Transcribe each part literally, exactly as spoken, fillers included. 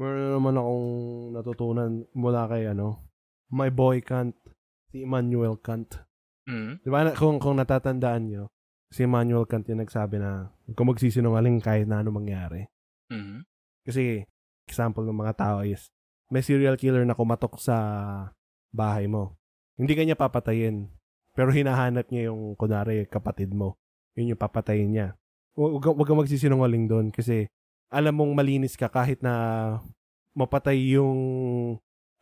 Meron naman akong natutunan mula kay ano, my boy Kant, si Immanuel Kant. Mm. Di ba kung, kung natatandaan nyo, si Immanuel Kant yung nagsabi na kung magsisinungaling kahit na ano mangyari. Mm. Kasi example ng mga tao is may serial killer na kumatok sa bahay mo. Hindi kanya papatayin, pero hinahanap niya yung kunwari kapatid mo. Yun yung papatayin niya. Huwag wag kang magsisinungaling doon kasi alam mong malinis ka kahit na mapatay yung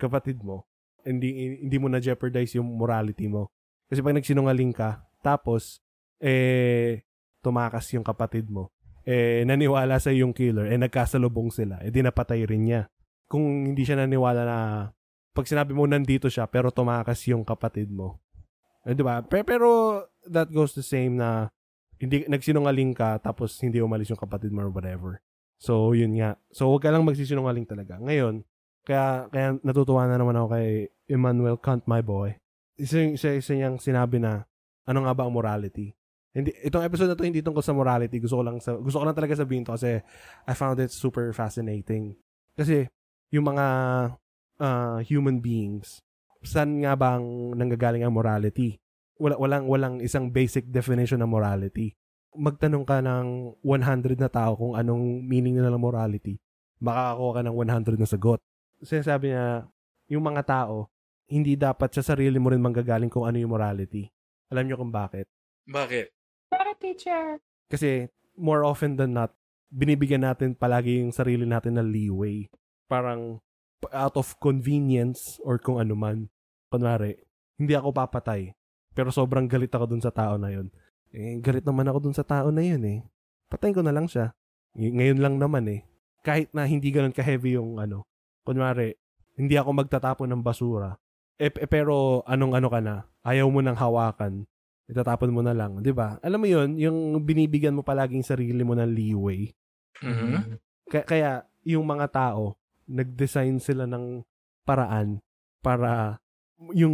kapatid mo. Hindi hindi mo na jeopardize yung morality mo. Kasi pag nagsinungaling ka, tapos eh tumakas yung kapatid mo, eh naniwala sa yung killer, eh nagkasalubong sila, eh di napatay rin niya. Kung hindi siya naniwala na pag sinabi mo nandito siya pero tumakas yung kapatid mo. Eh, di ba? Pero, pero that goes the same na hindi nagsinungaling ka tapos hindi umalis yung kapatid mo or whatever. So yun nga. So wag ka lang magsisinungaling talaga. Ngayon, kaya kaya natutuwa na naman ako kay Immanuel Kant, my boy. Isa yung isa, isa niyang sinabi na ano nga ba ang morality? Hindi, itong episode na to hindi tungkol sa morality. Gusto ko lang sa, gusto ko lang talaga sabihin to kasi I found it super fascinating. Kasi yung mga uh, human beings, saan nga bang nanggagaling ang morality? Wala walang walang isang basic definition ng morality. Magtanong ka ng one hundred na tao kung anong meaning nila ng morality, makakakuha ka ng one hundred na sagot. Sinasabi niya, yung mga tao, hindi dapat sa sarili mo rin manggagaling kung ano yung morality. Alam niyo kung bakit? Bakit? Bakit, teacher? Kasi, more often than not, binibigyan natin palagi yung sarili natin ng leeway. Parang, out of convenience or kung ano man. Kunwari, hindi ako papatay, pero sobrang galit ako dun sa tao na yun. Eh, galit naman ako dun sa tao na yun eh. Patayin ko na lang siya. Ngayon lang naman eh. Kahit na hindi ganun ka-heavy yung ano. Kunwari, hindi ako magtatapon ng basura. Eh, eh pero anong-ano ka na, ayaw mo nang hawakan. Itatapon mo na lang, 'di ba? Alam mo 'yun, yung binibigyan mo palaging sarili mo ng leeway. Mm-hmm. Kaya, kaya yung mga tao, nag-design sila ng paraan para yung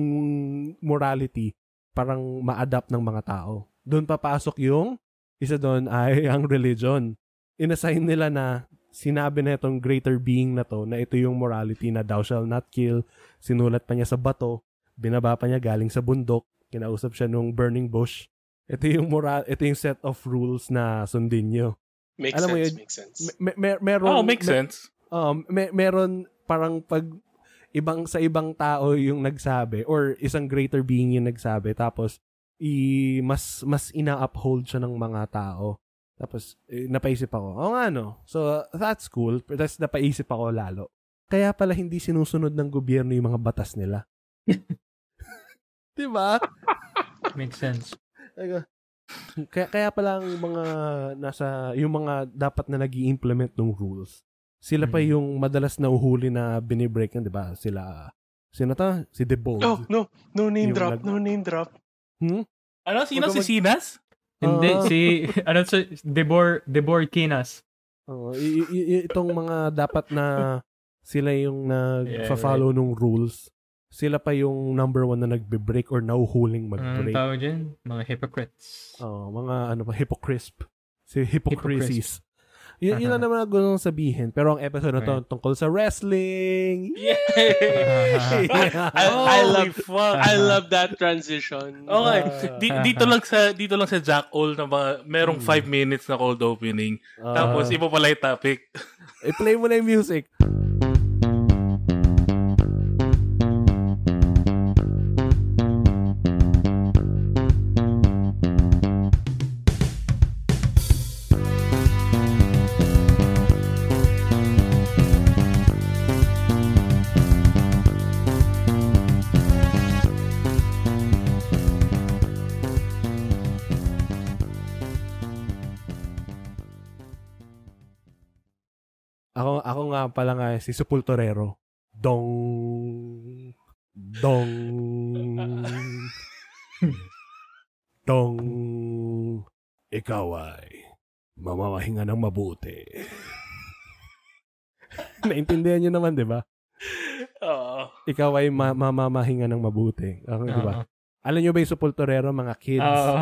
morality parang ma-adapt ng mga tao. Doon papasok yung isa doon ay ang religion. Inassign nila na sinabi na itong greater being na to na ito yung morality na thou shall not kill. Sinulat pa niya sa bato, binaba pa niya galing sa bundok. Kinausap siya nung burning bush. Ito yung moral, ito yung set of rules na sundin nyo. Makes Alam sense, mo yun, makes sense. Mer- mer- meron, oh, makes mer- sense. Um, mer- meron parang pag ibang sa ibang tao yung nagsabi or isang greater being yung nagsabi tapos i mas mas ina-uphold siya ng mga tao. Tapos eh, napaisip ako, oh nga no. So that's cool. That's napaisip ako lalo. Kaya pala hindi sinusunod ng gobyerno yung mga batas nila. Diba? Makes sense. Kaya, kaya pala ang mga nasa, yung mga dapat na nag-i-implement ng rules, sila pa yung madalas na uhuli na binibreak yan, diba? Sila, sino ta? Si Debo. Oh, no, no name yung drop, nag- no name drop. Hmm? Ano, sino? Mag- si Sinas? Hindi, uh, si, ano, si Debor, Debor Kinas. Uh, y- y- itong mga dapat na sila yung nag-follow yeah, right. ng rules. Sila pa yung number one na nagbe-break or nauhuling mag-break. Ang tawag dyan? Mga hypocrites. Oo, oh, mga ano pa, hypocrisp. Si hypocrisies. Y- uh-huh. Yun lang naman ako gusto sabihin. Pero ang episode na to, right. tungkol sa wrestling. Yay! Uh-huh. I, oh, I love fuck. I love that transition. Okay. Uh-huh. D- dito lang sa dito lang sa Jack All na mga, merong five hmm. minutes na cold opening. Uh-huh. Tapos ipo pala yung topic. I-play mo na yung music. Pala nga si Sepulturero. Dong. Dong. Dong. Ikaw ay mamamahinga ng mabuti. Naintindihan nyo naman, di ba? Oo. Ikaw ay ma- mamamahinga ng mabuti. Ako, di ba? Alam nyo ba yung Sepulturero, mga kids? Oo.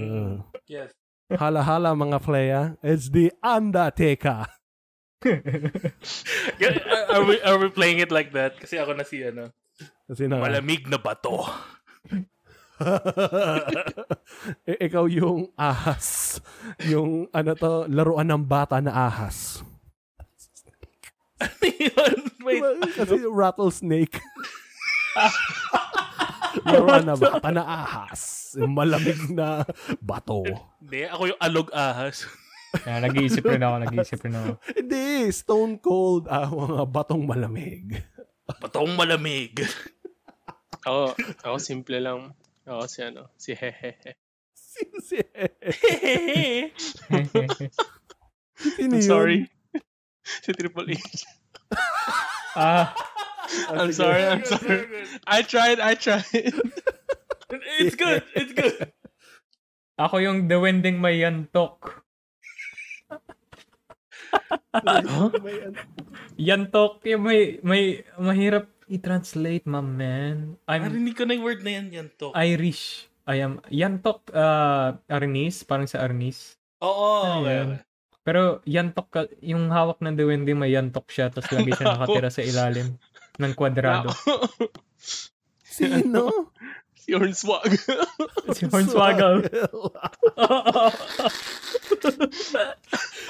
Uh, yes. Hala-hala, mga playa. It's the Undertaker. are, we, are we playing it like that? Kasi ako na si ano. Kasi na, malamig na bato. e, ikaw yung ahas. Yung ano to, laruan ng bata na ahas. Ano yun? Wait. Kasi rattlesnake. Laruan na bata na ahas. Malamig na bato. Hindi, ako yung alog ahas. Kaya nag-iisip rin ako, nag-iisip rin ako. Hindi, stone cold, ah, mga batong malamig. Batong malamig. Ako, ako simple lang. Ako si ano, si Hehehe. Si, si Hehehe. I'm sorry. Si Triple H. Ah, I'm sorry, I'm sorry. I tried, I tried. It's good, it's good. Ako yung the winding may yantok. Huh? Yantok, may may mahirap i-translate, my man. I'm Arinig ko na yung word na yan, yantok. Irish. I am yantok, uh, Arnis, parang sa Arnis. Oo, okay, okay. Pero yantok, yung hawak ng duwende, may yantok siya, tapos lagi siya nakatira sa ilalim ng kwadrado. Sino? Si Hornswoggle. Si Hornswoggle.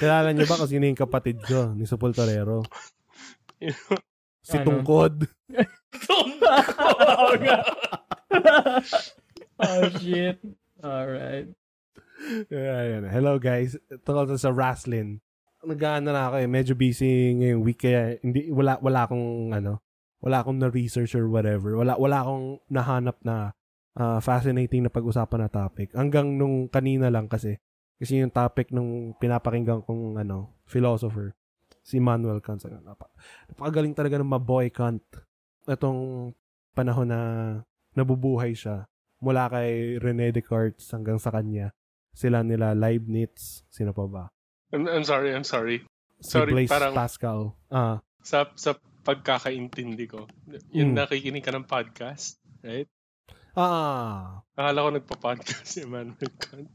Kilala niyo ba kasi yun yung kapatid ko ni Sepulturero? Si Tungkod. Tungkod! Oh, shit. Alright. Hello, guys. Tungkol sa wrestling. Nag-aano na ako eh. Medyo busy ngayong week kaya hindi, wala, wala akong ano, wala akong na-research or whatever. Wala, wala akong nahanap na Uh, fascinating na pag-usapan na topic. Hanggang nung kanina lang kasi. Kasi yung topic nung pinapakinggan kong ano, philosopher, si Immanuel Kant. Napakagaling talaga ng maboy Kant. Itong panahon na nabubuhay siya. Mula kay Rene Descartes hanggang sa kanya. Sila nila Leibniz. Sino pa ba? I'm, I'm sorry, I'm sorry. Sorry, si Blaise parang Pascal. Uh, sa, sa pagkakaintindi ko, yung mm. nakikinig ka ng podcast, right? Ah, akala ko nagpa-podcast si Immanuel Kant.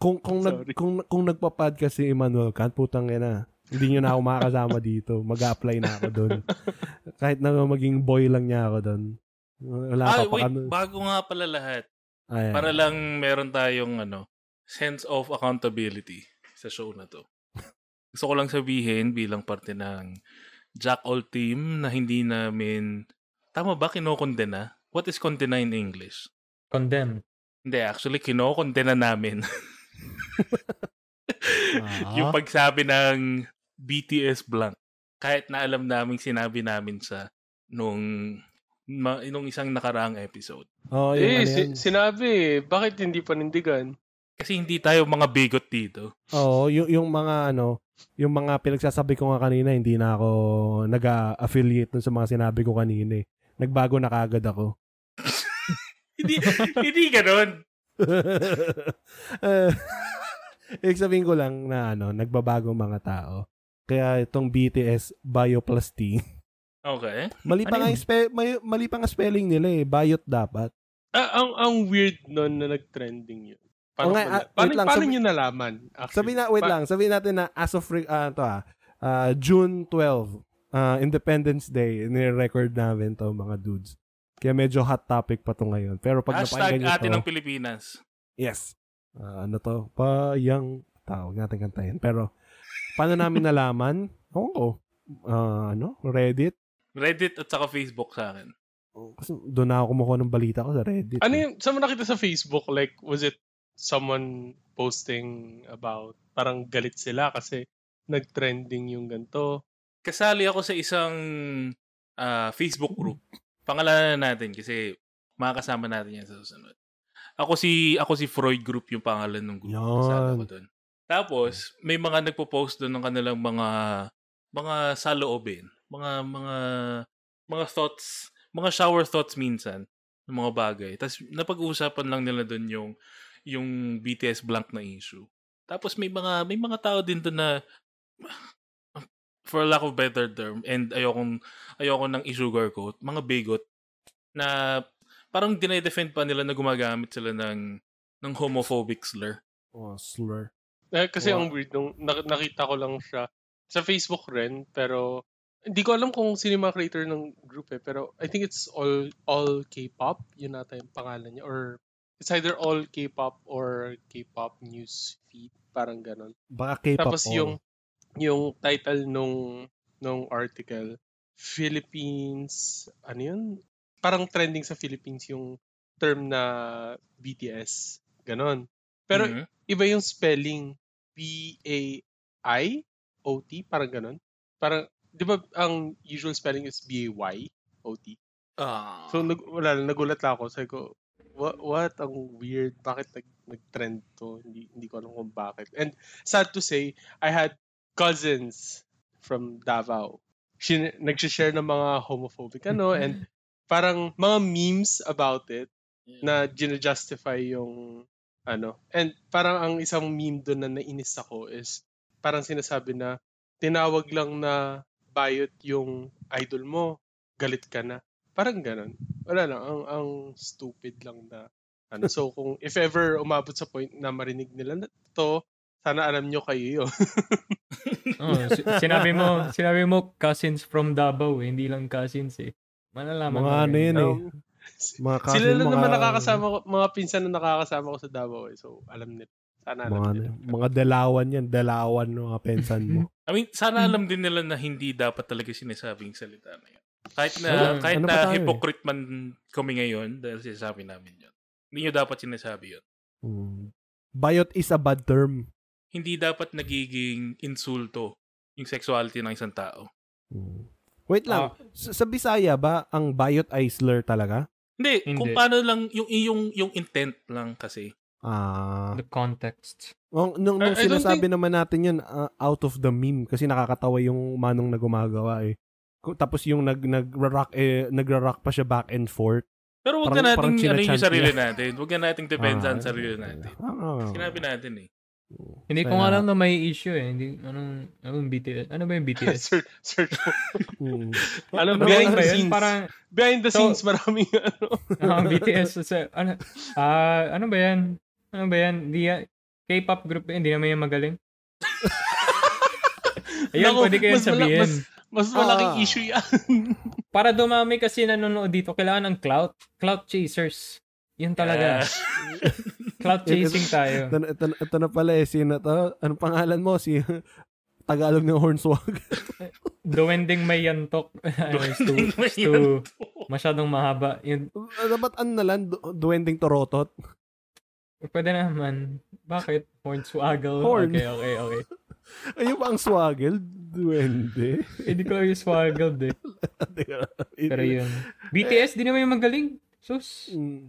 Kung kung nag, kung kung nagpa-podcast si Immanuel Kant, putang ina. Hindi niyo na ako makakasama dito. Mag-a-apply na ako doon. Kahit na maging boy lang niya ako doon. Wala ah, pa wait, ano. Bago nga pala lahat. Ayan. Para lang meron tayong ano, sense of accountability sa show na to. Gusto ko lang sabihin bilang parte ng Jack All Team na hindi namin tama ba kinokondena? What is condena in English? Condemn. Hindi, actually, kinokondena namin. ah. Yung pagsabi ng B T S blank. Kahit na alam namin, sinabi namin sa nung, ma, nung isang nakaraang episode. Oh, yung eh, ano si, sinabi, bakit hindi panindigan? Kasi hindi tayo mga bigot dito. Oo, oh, yung, yung mga ano, yung mga pinagsasabi ko nga kanina, hindi na ako nag-affiliate sa mga sinabi ko kanina eh. Nagbago na kagad ako. Hindi, hindi ganun. uh, Ibig sabihin ko lang na ano, nagbabago mga tao. Kaya itong B T S, bioplasty. Okay. Mali pa ano nga yung spe- may, mali pa nga spelling nila eh. Biot dapat. Uh, ang ang weird nun na nag-trending yun. Paano, okay, uh, paano, lang, paano sabi, nyo nalaman? Sabihin na, wait pa- lang. Sabihin natin na as of uh, to, ah, uh, June twelfth, Uh, Independence Day, ni-record namin to mga dudes. Kaya medyo hot topic pa to ngayon. Pero pag hashtag napakinggan nyo to, hashtag atin ng Pilipinas. Yes. Uh, ano to? Payang tawag natin kantahin. Pero, paano namin nalaman? Oo. Uh, ano? Reddit? Reddit at saka Facebook sa akin. Kasi doon na ako kumukuha ng balita ko sa Reddit. Ano yung, saan mo nakita sa Facebook? Like, was it someone posting about parang galit sila kasi nag-trending yung ganito? Kasali ako sa isang uh, Facebook group. Pangalanan natin kasi makakasama natin yan sa susunod. Ako si ako si Freud Group yung pangalan ng group. Kasama ko doon. Tapos may mga nagpo-post doon ng kanilang mga mga saloobin, mga mga mga thoughts, mga shower thoughts minsan ng mga bagay. Tapos napag-uusapan lang nila doon yung yung B T S blank na issue. Tapos may mga may mga tao din doon na for lack of better term, and ayokong, ayokong ng i-sugarcoat, mga bigot, na parang dinidefend pa nila na gumagamit sila ng, ng homophobic slur. Oh, slur. Eh, kasi wow. Ang weird, nung nakita ko lang siya Sa Facebook rin, pero hindi ko alam kung sino yung mga creator ng group eh, pero I think it's all all K-pop, yun nata yung pangalan niya, or it's either all K-pop or K-pop news feed, parang ganon. Baka K-pop. Tapos all. yung yung title nung nung article, Philippines, ano yun? Parang trending sa Philippines yung term na B T S, ganon. Pero mm-hmm. iba yung spelling, B A I O T, parang ganon. Parang di ba ang usual spelling is B A Y O T? Ah. So, nag, wala lang. Nagulat lang ako. Sabi ko, what, what? Ang weird. Bakit nag-trend to? Hindi, hindi ko alam kung bakit. And sad to say, I had cousins from Davao. She, nagsishare ng mga homophobic ano and parang mga memes about it na gina-justify yung ano. And parang ang isang meme doon na nainis ako is parang sinasabi na tinawag lang na bayot yung idol mo, galit ka na. Parang ganun. Wala lang. Ang, ang stupid lang na. Ano. So, kung if ever umabot sa point na marinig nila to, sana alam nyo kayo yun. Oh, sinabi mo, sinabi mo cousins from Davao, eh. Hindi lang cousins eh. Malalaman mga ano yun eh. Mga cousins, sila lang mga... naman nakakasama ko, mga pinsan na nakakasama ko sa Davao eh. So, alam nila. Sana alam mga, nila. Mga dalawan yan. Dalawan mga pinsan mo. I mean, sana alam din nila na hindi dapat talaga sinasabing salita na yun. Kahit na, so, kahit ano na hypocrite man kami ngayon dahil sinasabi namin yun. Hindi nyo dapat sinasabi yun. Hmm. Bayot is a bad term. Hindi dapat nagiging insulto yung sexuality ng isang tao. Hmm. Wait lang. Uh, sa Bisaya ba ang bayot ay slur talaga? Hindi. Hindi. Kung paano lang yung, yung, yung intent lang kasi. Ah, the context. Nung, nung, nung sinasabi think... naman natin yun, uh, out of the meme, kasi nakakatawa yung manong na gumagawa eh. Tapos yung nag, nag-rock, eh, nag-rock pa siya back and forth. Pero huwag na natin ano yung sarili natin. Huwag na natin depensa ah, ang sarili natin. Ah, ah, sinabi natin eh. Hindi ko nga lang na may issue eh. Hindi, anong, anong B T S? Ano ba yung B T S? Sir, sir. Alam, behind the scenes. Parang, behind the scenes, so, maraming ano. uh, B T S. So, ano, uh, ano ba yan? Ano ba yan? Di, K-pop group, hindi naman yung magaling. Ayun, naku, pwede kayo mas sabihin. Mala, mas, mas malaking ah. issue yan. Para dumami kasi nanonood dito, kailangan ng clout. Clout chasers. Yun talaga. Yeah. Clout chasing tayo. Ito, ito, ito, ito na pala eh. Sino to? Anong pangalan mo? Si Tagalog ng Hornswoggle. Duwending may yantok. Duwending may yantok. Masyadong mahaba. Yun. Dapat ano na lang? Duwending torotot. Pwede naman. Bakit? Hornswoggle. Horn. Okay, okay, okay. Ayun ba ang swaggle? Duwende? Hindi ko yung swaggled eh. Pero yun. B T S, di naman yung magaling. Sus. Mm.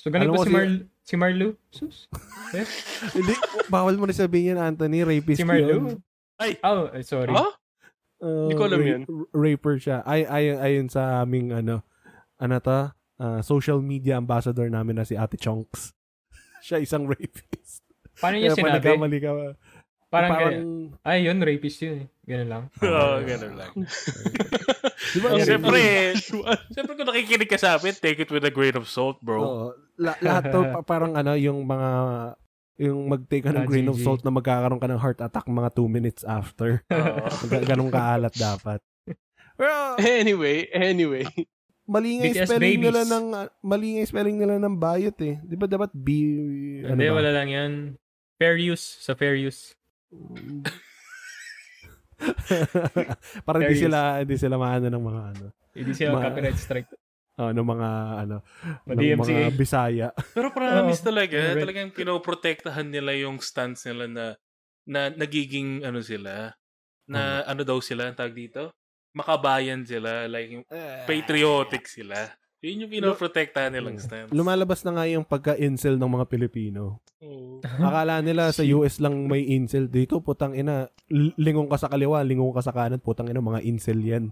So, ganun ano ba si, Mar- si Marlo? Sus? Eh? Hindi, bawal mo na sabihin yan, Anthony. Rapist si Marlo? Yun. Ay! Oh, sorry. Huh? Uh, Hindi ko alam yan. Raper siya. Ay, ay, ayun sa aming, ano, ano ta? Uh, social media ambassador namin na si Ate Chonks. Siya isang rapist. Paano niya sinabi? Panagamali ka ba? Parang, parang ay, yun, rapist yun. Ganun lang. Oo, oh, ganun lang. Diba, siyempre, siyempre kung nakikinig ka sa amin, take it with a grain of salt, bro. Oo, la- lahat to, pa- parang ano, yung mga, yung mag-take ka ng grain of salt na magkakaroon ka ng heart attack mga two minutes after. Ganun kaalat dapat. Well, anyway, anyway. Mali nga spelling babies. Nila ng, mali nga spelling nila ng bayot eh. Di ba dapat B? Ano hindi, ba? Wala lang yan. Fair use, sa fair use. Parang di sila, di sila maano ng mga ano. Hindi sila mga, copyright strike. Oh, ng mga ano, ng mga Bisaya. Pero promise oh, talaga, right. Talagang pinoprotektahan nila yung stance nila na na nagiging ano sila, na hmm. ano daw sila, tag dito, makabayan sila, like patriotic sila. Yun yung pinoprotektahan nilang stance. Lumalabas na nga yung pagka-incel ng mga Pilipino. Oh. Akala nila sa U S lang may incel. Dito, putang ina, lingong ka sa kaliwa, lingong ka sa kanan, putang ina, mga incel yan.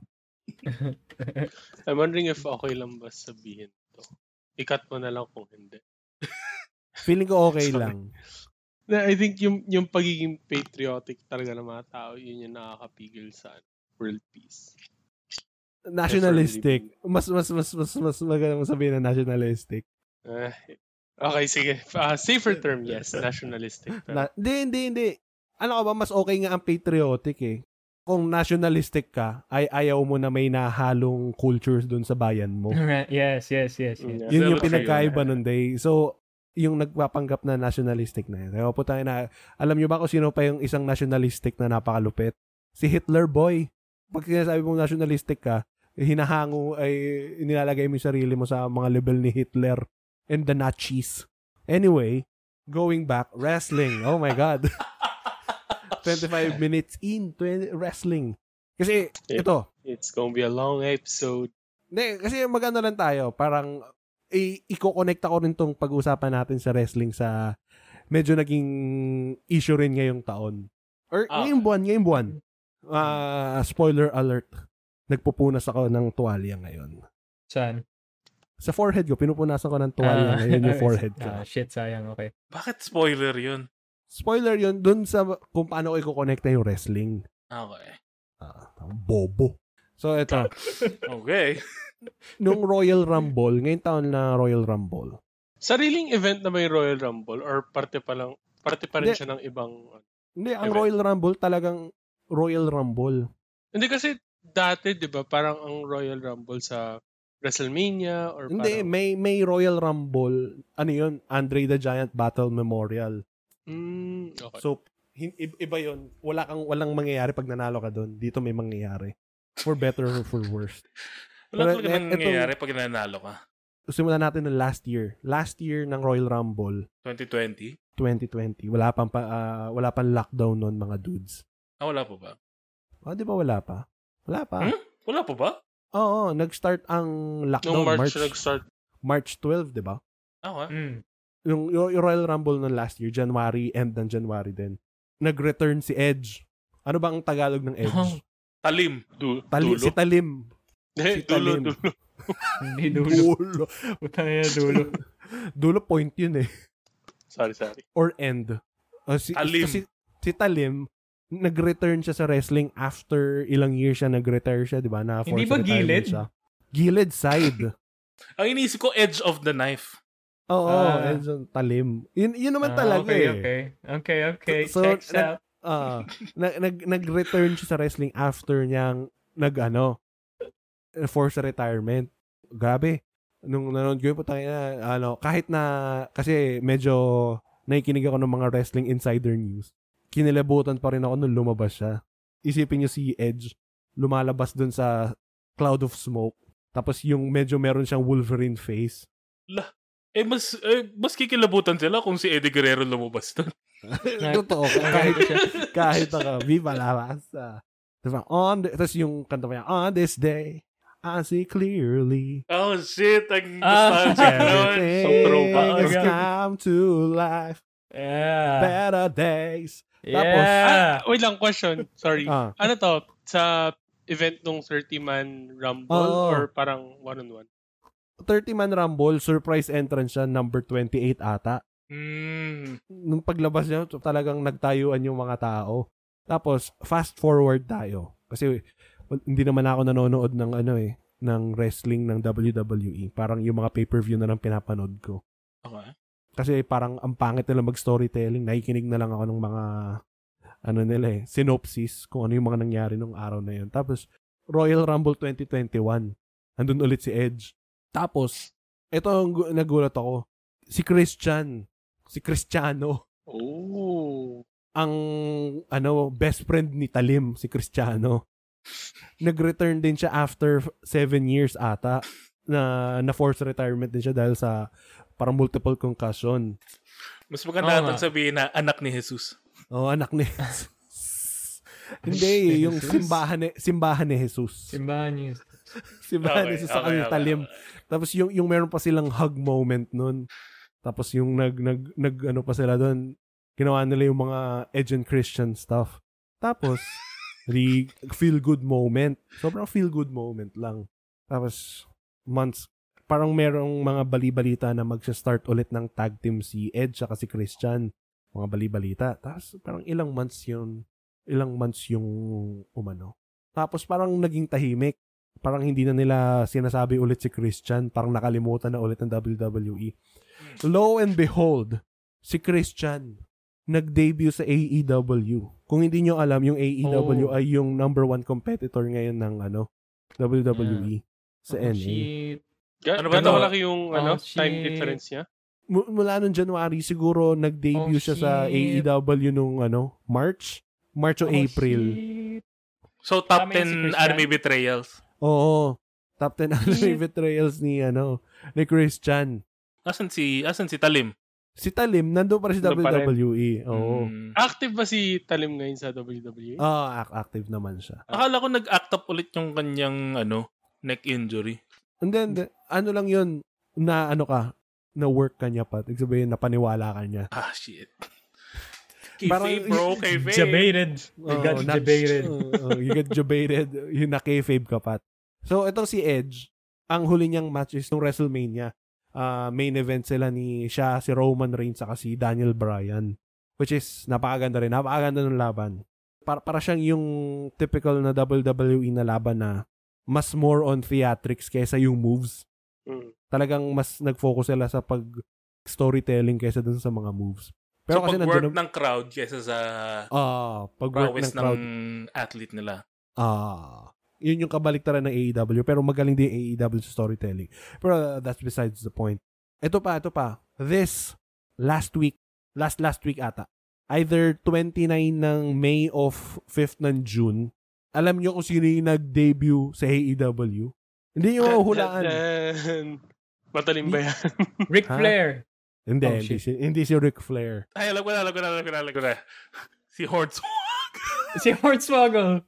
I'm wondering if okay lang ba sabihin to. Ikat mo na lang kung hindi. Feeling ko okay lang. I think yung, yung pagiging patriotic talaga ng mga tao, yun yung nakakapigil sa world peace. Nationalistic. Mas mas mas mas mas maganda sabihin na nationalistic. Uh, okay, sige. Uh, safer term, yes. Nationalistic. Hindi, hindi, hindi. Ano ka ba? Mas okay nga ang patriotic eh. kung nationalistic ka, ay ayaw mo na may nahalong cultures doon sa bayan mo. Yes, yes, yes. yes. Mm, yeah. Yun yung pinagkaiba nun, day. So, yung nagpapanggap na nationalistic na yun. Kaya po tayo na, alam nyo ba kung sino pa yung isang nationalistic na napakalupit? Si Hitler, boy. Pag sinasabi mong nationalistic ka, hinahango, ay nilalagay mo yung sarili mo sa mga level ni Hitler and the Nazis. Anyway, going back, wrestling. Oh my God. twenty-five minutes in twenty wrestling. Kasi it, ito, it's gonna be a long episode. Hindi, kasi maganda lang tayo. Parang i- i-connect ako rin tong pag-uusapan natin sa wrestling sa medyo naging issue rin ngayong taon. Or ah. ngayong buwan, ngayong buwan. Uh, spoiler alert. Nagpupunas ako ng tuwalya ngayon. Saan? Sa forehead ko. Pinupunasan ko ng tuwalya ah. ngayon yung forehead ko. Ah, shit, sayang. Okay. Bakit spoiler yun? Spoiler yun, dun sa kung paano ko i-connect na yung wrestling. Okay. Ah, bobo. So, eto. Okay. Nung Royal Rumble, ngayon taon na Royal Rumble. Sariling event na may Royal Rumble or parte pa lang, parte pa rin hindi, siya ng ibang hindi, ang event. Royal Rumble talagang Royal Rumble. Hindi kasi dati, di ba, parang ang Royal Rumble sa WrestleMania or parang... Hindi, may, may Royal Rumble, ano yun, Andre the Giant Battle Memorial. Mm, okay. So, iba yun. Wala kang, walang mangyayari pag nanalo ka doon. Dito may mangyayari. For better or for worse. Wala talaga man mangyayari pag nanalo ka. Simulan natin ng last year. Last year ng Royal Rumble. twenty twenty? twenty twenty. Wala pang, pa, uh, wala pang lockdown noon, mga dudes. Ah, wala po ba? Ah, di ba wala pa? Wala pa. Hmm? Wala po ba? Oo, oo, nag-start ang lockdown. Noong March, March nag-start. March twelfth, di ba? Ah, hmm. Yung, yung Royal Rumble ng last year, January, end ng January din. Nag-return si Edge. Ano ba ang Tagalog ng Edge? Oh, talim. Du- Tali- dulo? Si Talim. Si dulo, Talim. Dulo. Hindi, dulo. Dulo. Putang ina, dulo. Dulo point yun eh. Sorry, sorry. Or end. Uh, si, talim. Si, si Talim, nag-return siya sa wrestling after ilang years siya nag-retire siya, di ba? Na hindi ba gilid? Siya. Gilid side. Ang iniisip ko, edge of the knife. Oo, oh, uh, edge of talim. Yun, yun naman uh, talaga okay, eh. Okay, okay. Okay, so, checks nag, out. Uh, nag, nag, nag-return siya sa wrestling after niyang nag-ano, forced retirement. Grabe. Nung nanonood ko yun po tayo na, ano, kahit na, kasi medyo nakikinig ako ng mga wrestling insider news. Kinilabutan pa rin ako nung lumabas siya. Isipin niyo si Edge, lumalabas dun sa cloud of smoke. Tapos yung medyo meron siyang Wolverine face. Lah. Eh, mas, eh, mas kikilabutan sila kung si Eddie Guerrero lumabas dun. Totoo. Kahit, kahit ako, viva la raza. Tapos yung kanta pa niya, on this day, I see clearly. Oh, shit. Ang nostalgic nun. So throwback. It's come to life. Yeah. Better days. Yeah. Tapos, ah, wait lang, question. Sorry. Ah. Ano to? Sa event nung thirty-man Rumble oh. or parang one-on-one? thirty-man Rumble, surprise entrance siya, number twenty-eight ata. Mm. Nung paglabas niya, talagang nagtayuan yung mga tao. Tapos, fast forward tayo. Kasi, hindi naman ako nanonood ng ano eh, ng wrestling ng W W E. Parang yung mga pay-per-view na lang pinapanood ko. Okay. Kasi parang ang pangit nila mag-storytelling. Nakikinig na lang ako ng mga ano nila eh, synopsis kung ano yung mga nangyari nung araw na yun. Tapos, Royal Rumble twenty twenty-one. Andun ulit si Edge. Tapos, ito ang gu- nagulat ako. Si Christian. Si Cristiano. Oh. Ang ano best friend ni Talim, si Cristiano. Nag-return din siya after seven years ata. Na, na forced retirement din siya dahil sa parang multiple concussion. Mas maganda natin oh, sabihin na anak ni Jesus. Oo, oh, anak ni Jesus. Hindi, yung simbahan ni, simbahan ni Jesus. Simbahan ni Jesus. Simbahan okay, ni Jesus okay, sa kanyang okay, talim. Okay, okay. Tapos yung, yung meron pa silang hug moment nun. Tapos yung nag, nag, nag ano pa sila dun, ginawa nila yung mga Edge and Christian stuff. Tapos, re- feel-good moment. Sobrang feel-good moment lang. Tapos, months parang merong mga balibalita na magsa-start ulit ng tag team si Edge at si Christian. Mga balibalita. Tapos parang ilang months yun, ilang months yung umano. Tapos parang naging tahimik. Parang hindi na nila sinasabi ulit si Christian. Parang nakalimutan na ulit ng W W E. Lo and behold, si Christian nag-debut sa A E W. Kung hindi nyo alam, yung A E W oh. ay yung number one competitor ngayon ng ano W W E yeah. sa oh, N A. Shit. Ano ba ito? Malaki yung oh, ano, time difference niya? M- mula noong January, siguro nag-debut oh, siya shit. sa A E W nung ano, March? March o oh, April. Shit. So, top ten si anime betrayals. Oo. Top ten anime betrayals ni ano ni Christian. Asan si, asan si Talim? Si Talim, nandoon pa rin si W W E. Oo. Mm. Active ba si Talim ngayon sa W W E? Oo, oh, active naman siya. Akala ko nag-act up ulit yung kanyang ano, neck injury. And then, ano lang yun, na ano ka, na work ka niya pa. Sabihin, napaniwala ka niya. Ah, shit. Kayfabe, bro, kayfabe. Jabated. You got jabated. You got jabated. Yung na-kayfabe ka pa. So, itong si Edge, ang huli niyang match is nung WrestleMania. Uh, main event sila ni siya, si Roman Reigns saka si Daniel Bryan, which is napakaganda rin, napakaganda ng laban. Para, para siyang yung typical na W W E na laban na mas more on theatrics kaysa yung moves. Mm. Talagang mas nag-focus sila sa pag storytelling kaysa dun sa mga moves. Pero so, kasi pag-work ng crowd kaysa sa uh, pag-work ng crowd ng athlete nila. Ah. Uh, Yun yung kabaliktaran ng A E W. Pero magaling din A E W sa storytelling. Pero uh, that's besides the point. Ito pa, ito pa. This, last week, last last week ata. Either twenty-nine ng May or fifth ng June. Alam nyo kung sino yung nag-debut sa A E W? Hindi nyo mahuhulaan. Matalim ba yan? Ric Flair. Hindi, oh, hindi, si, hindi si Ric Flair. Ay, alam ko na, alam ko na, alam ko na, alam ko na. Si Hornswoggle. Si Hornswoggle.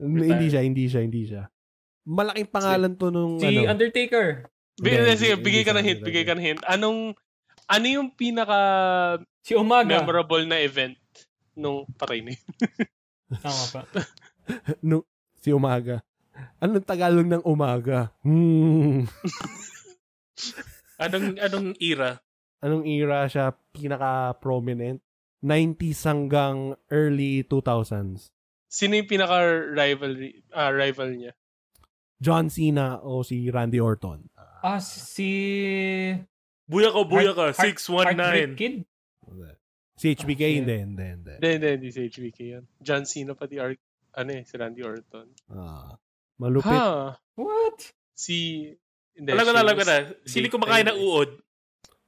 Hindi siya, hindi siya, hindi siya. Malaking pangalan to nung si ano. Si Undertaker. Sige, bigay ka ng hint, bigay ka ng hint. Anong, ano yung pinaka si Omega memorable na event nung parini? Tama pa. No, si Omega. Anong Tagalog ng Omega? Hmm. anong, anong era? Anong era siya pinaka-prominent? nineties hanggang early two thousands. Sino yung pinaka-rival uh, rival niya? John Cena o si Randy Orton? Uh, ah, si... Buya ko, buya ko. six one nine. Si H B K, ah, hindi, hindi, hindi. Hindi, hindi, hindi si H B K yan. John Cena pati Ar- ano eh, si Randy Orton. Ah, malupit. Ha? What? Si... Alam ko na, alam ko na. Sino kumakain ng uod?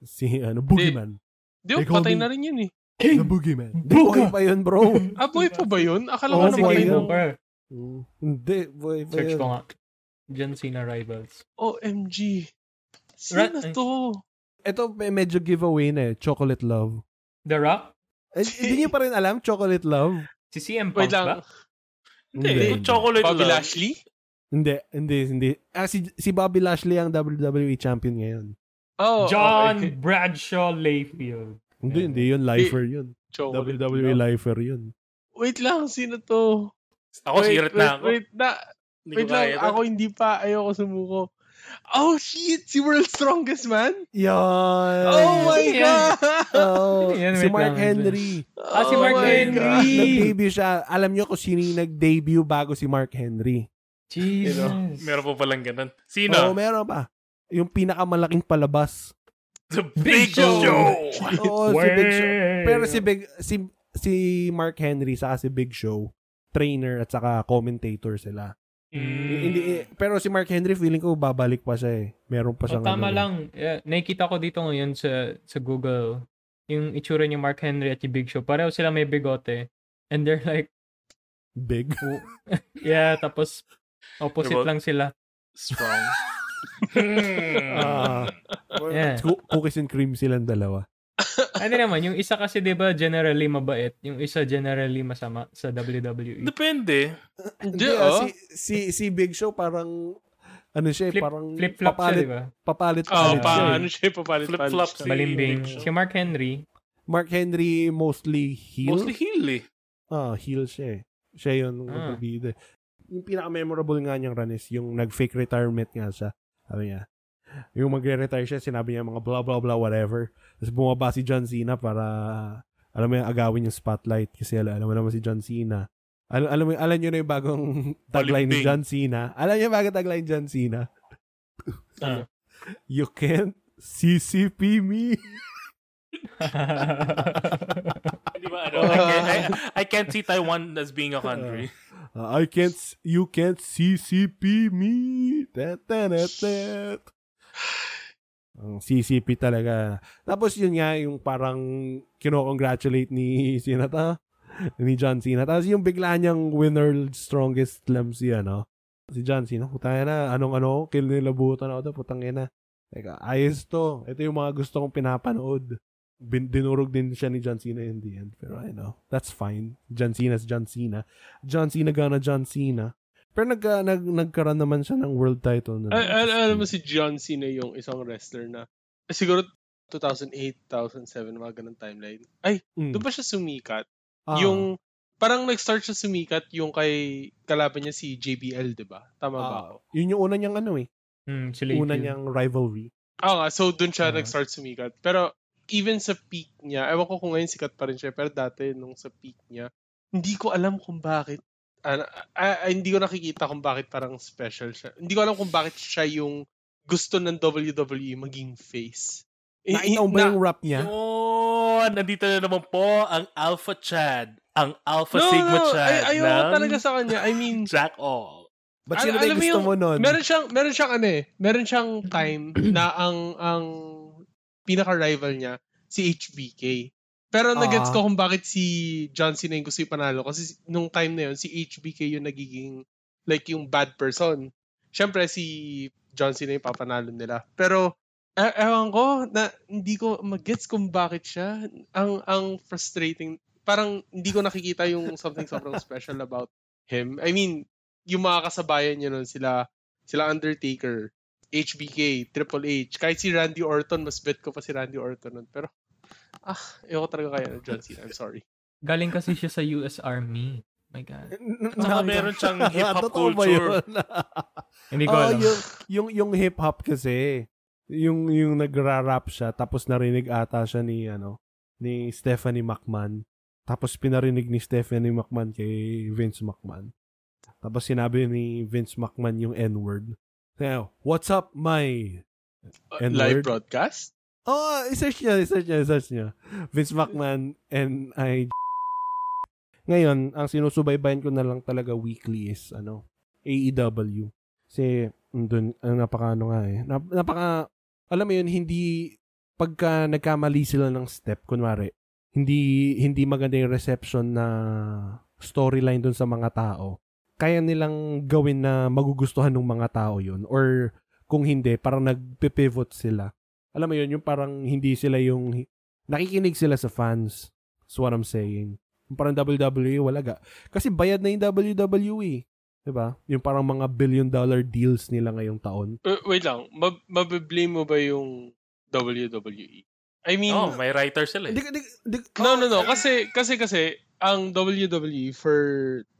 Si ano, Boogeyman. Di, di, patay na rin yun eh. King. The Boogeyman. Boy pa yun, bro. Ah, boy pa ba yun? Akala ko oh, naman yun. Oh. Hindi, boy pa Search yun. Search ko nga. John Cena rivals. O M G. Sino Ra- to? Ito medyo giveaway na eh. Chocolate Love. The Rock? Eh, hindi nyo pa rin alam, Chocolate Love. Si C M Punk ba? Hindi. Hindi. Chocolate Bobby Love. Bobby Lashley? Hindi, hindi, hindi. Ah, si, si Bobby Lashley ang W W E champion ngayon. Oh, John okay. Bradshaw Layfield. Hindi, yeah. hindi. Yun, lifer yun. Chocolate W W E no? Lifer yun. Wait lang, sino to? Ako, wait, sirit na ako. Wait, wait na. Hindi wait lang, ako hindi pa. Ayoko sumuko. Oh, shit! Si World's Strongest Man? Yan! Oh my God! Oh, si Mark Henry. Ah, si Mark Henry! Nag-debut siya. Alam nyo kung sino yung nag-debut bago si Mark Henry. Jesus! You know, meron po palang ganun. Sino? Oo, oh, meron pa. Yung pinakamalaking palabas. The Big Show. Oh, si Big Show. Pero si Big si si Mark Henry saka si Big Show, trainer at saka commentator sila. Mm. Hindi pero si Mark Henry feeling ko babalik pa siya eh. Meron pa siyang oh, tama ano, lang. Yeah, nakikita ko dito ngayon sa sa Google yung itsura ni Mark Henry at si Big Show. Pareho sila may bigote and they're like big. Oh, yeah, tapos opposite lang sila. Strong. uh, yeah. Cookies and cream silang dalawa. Ano naman, yung isa kasi diba generally mabait, yung isa generally masama sa W W E. Depende. Hindi uh, oh. si, si si Big Show parang ano siya, flip, parang flip-flop papalit, siya, diba? Papalit. Oh, papalit, pa, ano siya, papalit. Flip-flop si Balimbing. Si Mark Henry. Mark Henry mostly heel. Mostly heel eh. Ah, heel siya. Siya yun. Ah. Yung pinaka-memorable nga niyang run is yung nag-fake retirement nga siya. Sabi niya, yung magre-retire siya, sinabi niya mga blah, blah, blah, whatever. Tapos bumaba si John Cena para, alam mo yung agawin yung spotlight. Kasi alam, alam mo naman si John Cena. Al- alam mo, alam nyo na yung bagong tagline ni John Cena. Alam nyo yung bagong tagline John Cena? Uh. You can't C C P me. Hindi ano, I, can't, I, I can't see Taiwan as being a country. Uh, I can't, you can't C C P me. That, that, that, that. Ang C C P talaga. Tapos yun nga, yung parang kino-congratulate ni Cena ta, ni John Cena. Tapos yung bigla niyang winner strongest slams yan, no? Si John Cena, putang ina, anong-ano, kinilabutan ako doon, putang ina. Teka, ayos to. Ito yung mga gusto kong pinapanood. Bin, dinurog din siya ni John Cena in the end. Pero I know, that's fine. John Cena's John Cena. John Cena gana John Cena. Pero nag, nag, nagkaroon naman siya ng world title. Na Al- Al- alam mo si John Cena yung isang wrestler na siguro two thousand eight, two thousand seven mga ganun timeline. Ay, mm. doon pa siya sumikat. Ah. Yung parang nag-start siya sumikat yung kay kalaban niya si J B L, di ba? Tama ah. ba ako? Yun yung una niyang ano eh. Mm, una yun. Niyang rivalry. Ah, so doon siya uh. nag-start sumikat. Pero even sa peak niya, ewan ko kung ngayon sikat pa rin siya, pero dati nung sa peak niya, hindi ko alam kung bakit Uh, uh, uh, hindi ko nakikita kung bakit parang special siya. Hindi ko alam kung bakit siya yung gusto ng W W E maging face. Nakita mo ba yung rap niya? Oh, nandito na naman po ang Alpha Chad. Ang Alpha no, Sigma no, Chad. Ay, ayaw ng... talaga sa kanya. I mean, Jack all. Ba't sino ba yung gusto mo nun? Meron siyang, meron siyang ano eh, meron siyang time na ang ang pinaka-rival niya, si H B K. Pero nag-gets ko kung bakit si John Cena yung gusto yung panalo. Kasi nung time na yun, si H B K yung nagiging like yung bad person. Siyempre, si John Cena yung papanalo nila. Pero, e- ewan ko, na, hindi ko mag-gets kung bakit siya. Ang ang frustrating. Parang hindi ko nakikita yung something sobrang special about him. I mean, yung mga kasabayan niya nun, sila, sila Undertaker, H B K, Triple H. Kahit si Randy Orton, mas bet ko pa si Randy Orton nun. Pero, ah, ayoko talaga kaya ng John Cena. I'm sorry. Galing kasi siya sa U S Army. My God. Saka meron siyang hip-hop culture. Hindi ko alam. Yung, yung, yung hip-hop kasi, yung, yung nagra-rap siya, tapos narinig ata siya ni, ano, ni Stephanie McMahon. Tapos pinarinig ni Stephanie McMahon kay Vince McMahon. Tapos sinabi ni Vince McMahon yung N-word. So, what's up, my N-word? Live broadcast? Oh, i-search niya, i-search niya, i-search niya. Vince McMahon and I... Ngayon, ang sinusubaybayan ko na lang talaga weekly is, ano, A E W. Kasi, dun, napaka ano nga eh. Napaka, alam mo yun, hindi, pagka nagkamali sila ng step, kunwari, hindi, hindi maganda yung reception na storyline dun sa mga tao. Kaya nilang gawin na magugustuhan ng mga tao yun. Or, kung hindi, parang nagpipivot sila. Alam mo yun, yung parang hindi sila yung... Nakikinig sila sa fans. That's what I'm saying. Yung parang W W E, wala ga. Kasi bayad na yung W W E. Diba? Yung parang mga billion dollar deals nila ngayong taon. Uh, wait lang. Mab- mabiblame mo ba yung W W E? I mean... Oh, may writer sila eh. Di- di- di- no, no, no. Kasi, kasi, kasi, ang W W E for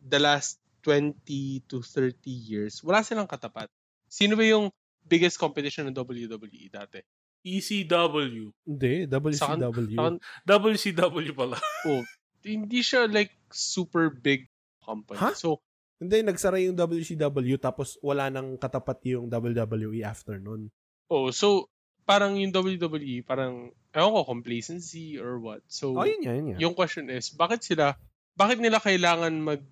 the last twenty to thirty years, wala silang katapat. Sino ba yung biggest competition ng W W E dati? E C W. Hindi, W C W. Saan, W C W pala. Oh, hindi siya like super big company. Huh? So, hindi, nagsara yung W C W tapos wala nang katapat yung W W E after nun. Oh, so parang yung W W E, parang, ewan ko, complacency or what. So, oh, yun, yun, yun. Yung question is, bakit sila, bakit nila kailangan mag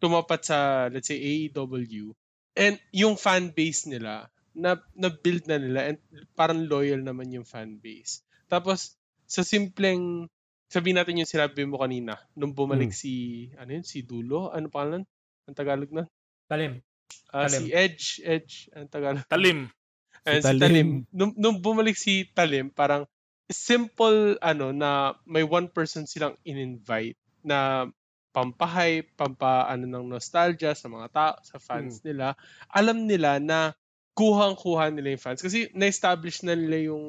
tumapat sa, let's say, A E W and yung fan base nila, na na-build na nila and parang loyal naman yung fanbase. Tapos, sa simpleng, sabihin natin yung sinabi mo kanina, nung bumalik hmm. si, ano yun, si Dulo, ano pa lang? Ang Tagalog na? Talim. Uh, Talim. Si Edge, Edge, ang Tagalog. Talim. Ayan, si Talim. Si Talim. Nung, nung bumalik si Talim, parang simple, ano, na may one person silang in-invite na pampahype, pampa, ano, ng nostalgia sa mga tao, sa fans hmm. nila. Alam nila na kuhang-kuha nila yung fans. Kasi na-establish na nila yung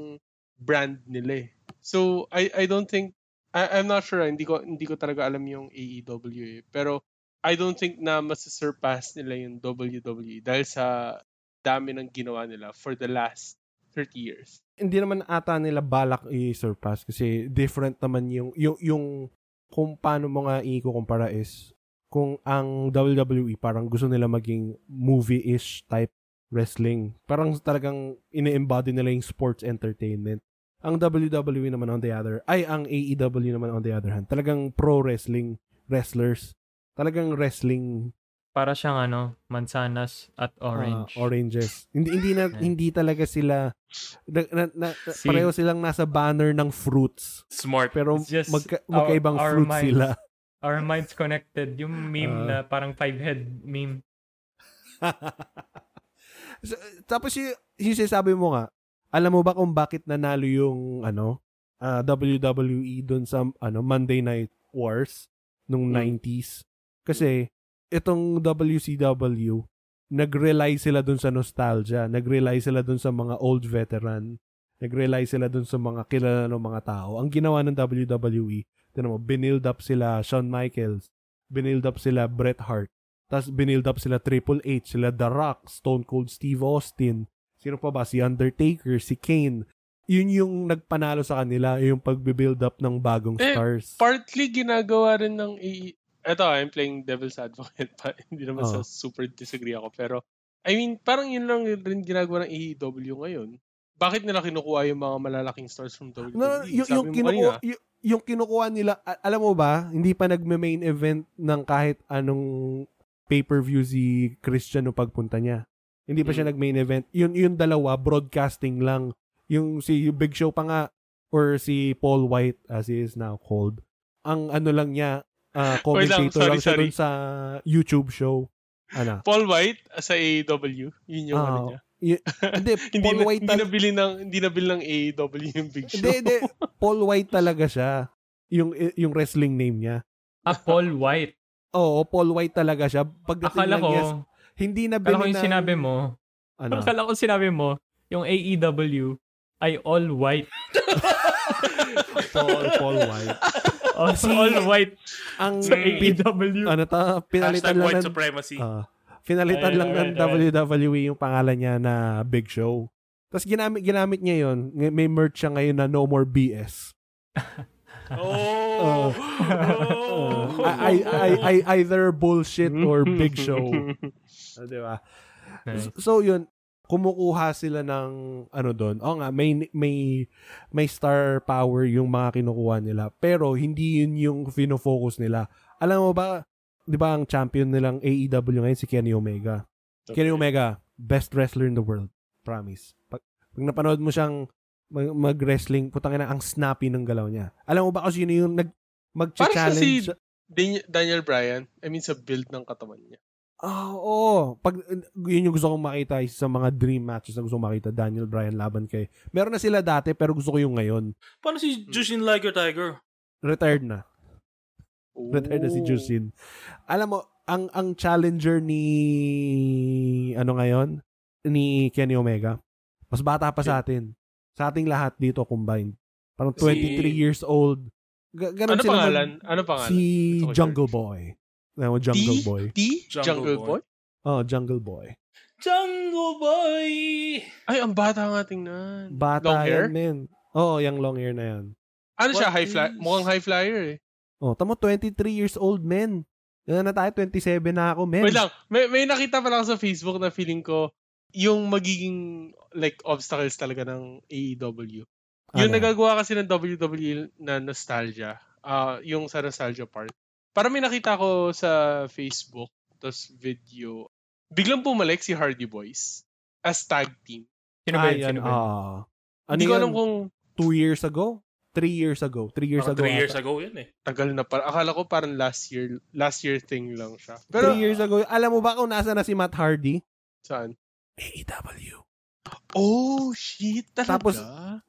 brand nila eh. So, I I don't think, I, I'm not sure, hindi ko hindi ko talaga alam yung A E W eh. Pero, I don't think na masusurpass nila yung W W E dahil sa dami ng ginawa nila for the last thirty years. Hindi naman ata nila balak i-surpass kasi different naman yung, yung, yung kung paano mo nga i-kumpara is kung ang W W E parang gusto nila maging movie-ish type wrestling. Parang talagang ine-embody nila yung sports entertainment. Ang W W E naman on the other, ay ang A E W naman on the other hand, talagang pro wrestling wrestlers. Talagang wrestling. Para siyang ano, mansanas at orange. Uh, oranges. Hindi hindi na hindi talaga sila na, na, na, pareho silang nasa banner ng fruits. Smart. Pero just magka, magkaibang our, our fruits minds, sila. Our minds connected. Yung meme uh, na parang five-head meme. So, tapos yung, yung sinasabi mo nga, alam mo ba kung bakit nanalo yung ano uh, W W E dun sa ano Monday Night Wars nung mm. nineties? Kasi itong W C W, nag-rely sila dun sa nostalgia, nag-rely sila dun sa mga old veteran, nag-rely sila dun sa mga kilala ng mga tao. Ang ginawa ng W W E, tinan mo, binild up sila Shawn Michaels, binild up sila Bret Hart, tapos binild up sila Triple H, sila The Rock, Stone Cold Steve Austin, sino pa ba? Si Undertaker, si Kane. Yun yung nagpanalo sa kanila, yung pagbe-build up ng bagong eh, stars. Partly ginagawa rin ng A E W. Eto, I'm playing devil's advocate pa. Hindi naman uh-huh. sa super disagree ako. Pero, I mean, parang yun lang rin ginagawa ng A E W ngayon. Bakit nila kinukuha yung mga malalaking stars from W W E? No, y- yung, kinukuha, y- yung kinukuha nila, alam mo ba, hindi pa nagme-main event ng kahit anong pay-per-view si Christian o pagpunta niya. Hindi pa siya mm. nag-main event. Yun, yung dalawa, broadcasting lang. Yung si yung Big Show pa nga, or si Paul White, as he is now called. Ang ano lang niya, uh, commentator lang, sorry, lang siya sorry. dun sa YouTube show. Ano? Paul White sa A E W. Yun yung uh, ano niya. Y- hindi, Paul na, White. Hindi tal- nabili ng, hindi nabili ng A E W yung Big Show. Hindi, hindi. Paul White talaga siya. Yung, yung wrestling name niya. Ah, Paul White. Oo, Paul White talaga siya. Pagdating Akala lang ko, yes, hindi na binili. Akala ko yung sinabi mo. Ano? Akala ko sinabi mo, yung A E W ay all white. Paul, Paul White. Oh, si, all white. Ang so, A E W. Ano ta? Pinalitan lang white ng, supremacy. Uh, pinalitan ay, lang right, ng right. W W E yung pangalan niya na Big Show. Tapos ginamit, ginamit niya yun. May merch siya ngayon na No More B S. Oh, uh, oh. Uh, I, I, I, either bullshit or Big Show. Uh, diba? Nice. So, so, yun. Kumukuha sila ng ano doon. O nga, may, may, may star power yung mga kinukuha nila. Pero, hindi yun yung fino-focus nila. Alam mo ba, di ba ang champion nilang A E W ngayon, si Kenny Omega. Okay. Kenny Omega, best wrestler in the world. Promise. Pag, pag napanood mo siyang mag-wrestling, putang ina, ang snappy ng galaw niya. Alam mo ba kung sino yung nag- mag-challenge? Parang si Daniel Bryan, I mean sa build ng katawan niya. Oh, oh. Pag, yun yung gusto kong makita sa mga dream matches na gusto kong makita, Daniel Bryan laban kay. Meron na sila dati pero gusto ko yung ngayon. Paano si Jushin Liger Tiger? Retired na. Oh. Retired na si Jushin. Alam mo, ang ang challenger ni ano ngayon? Ni Kenny Omega. Mas bata pa sa atin. Sa ating lahat dito combined. Parang twenty-three si... years old. G- ano sila pangalan? Mag- ano pangalan? Si Jungle Boy. No, Jungle D? Boy. D? Jungle, Jungle Boy? Boy? Oh, Jungle Boy. Jungle Boy! Ay, ang bata nga tingnan. Bata long hair? Yan, man. Oo, oh, yung long hair na yan. Ano What siya? High fly- mukhang high flyer eh. Oh, tamo, twenty-three years old, men. Yan na tayo, twenty-seven na ako, men. Wait lang. May, may nakita pa lang sa Facebook na feeling ko yung magiging like obstacles talaga ng A E W. Yung ano? Nagagawa kasi ng W W E na nostalgia, uh, yung sa nostalgia part. Para may nakita ko sa Facebook, tapos video, biglang pumalik si Hardy Boys as tag team. Sino ba yun? Sino ba yun? Uh, Hindi ano ko alam kung... Two years ago? Three years ago. Three years oh, ago. Three years ata. ago yun eh. Tagal na parang. Akala ko parang last year, last year thing lang siya. Pero, three years ago. Alam mo ba kung nasa na si Matt Hardy? Saan? A E W. Oh, shit. Talaga? Tapos,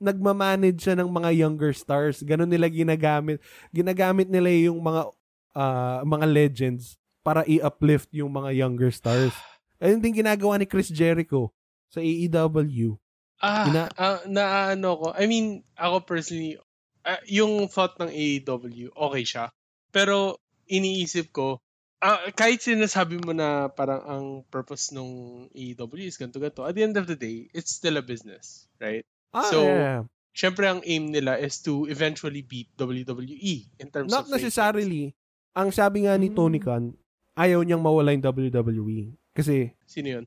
nagmamanage siya ng mga younger stars. Ganun nila ginagamit. Ginagamit nila yung mga uh, mga legends para i-uplift yung mga younger stars. Ayun din ginagawa ni Chris Jericho sa A E W. Ah, Gina- uh, naaano ko. I mean, ako personally, uh, yung thought ng A E W, okay siya. Pero, iniisip ko, Uh, kahit sinasabi mo na parang ang purpose nung A E W is ganito-ganito, at the end of the day, it's still a business, right? Ah, so, yeah. Syempre ang aim nila is to eventually beat W W E in terms Not of... Not necessarily. Ratings. Ang sabi nga ni Tony Khan, ayaw niyang mawala yung W W E. Kasi... Sino yun?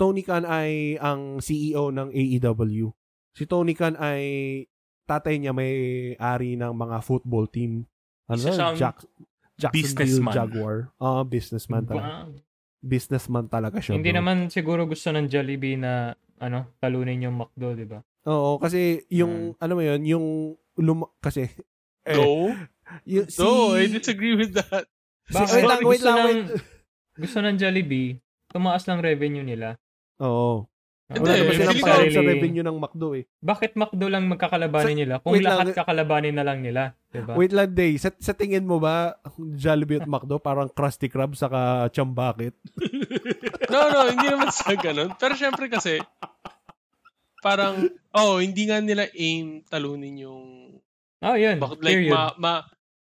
Tony Khan ay ang C E O ng A E W. Si Tony Khan ay tatay niya may-ari ng mga football team. Ano? Jack, Jacksonville Jaguar. Ah, uh, businessman talaga. Wow. Businessman talaga siya. Hindi bro. Naman siguro gusto ng Jollibee na ano, talunin yung McDo, di ba? Oo, kasi yung hmm. ano mo yun, yung lum- kasi eh, no. You, si... No, I disagree with that. Bakit? Si, wait, wait, gusto, lang, ng, gusto ng Jollibee, tumaas lang revenue nila. Oo. Hindi, wala naman silang sa revenue ng McDo eh. Bakit McDo lang magkakalabanin sa, nila? Kung lahat lang, kakalabanin na lang nila. Diba? Wait lang, Day. Sa, sa tingin mo ba, Jollibee at McDo parang Krusty Krab saka Chambakit? No, no. Hindi naman sa ganun. Pero syempre kasi, parang, oh, hindi nga nila aim talunin yung... Oh, yun. Bakit like, ma, ma...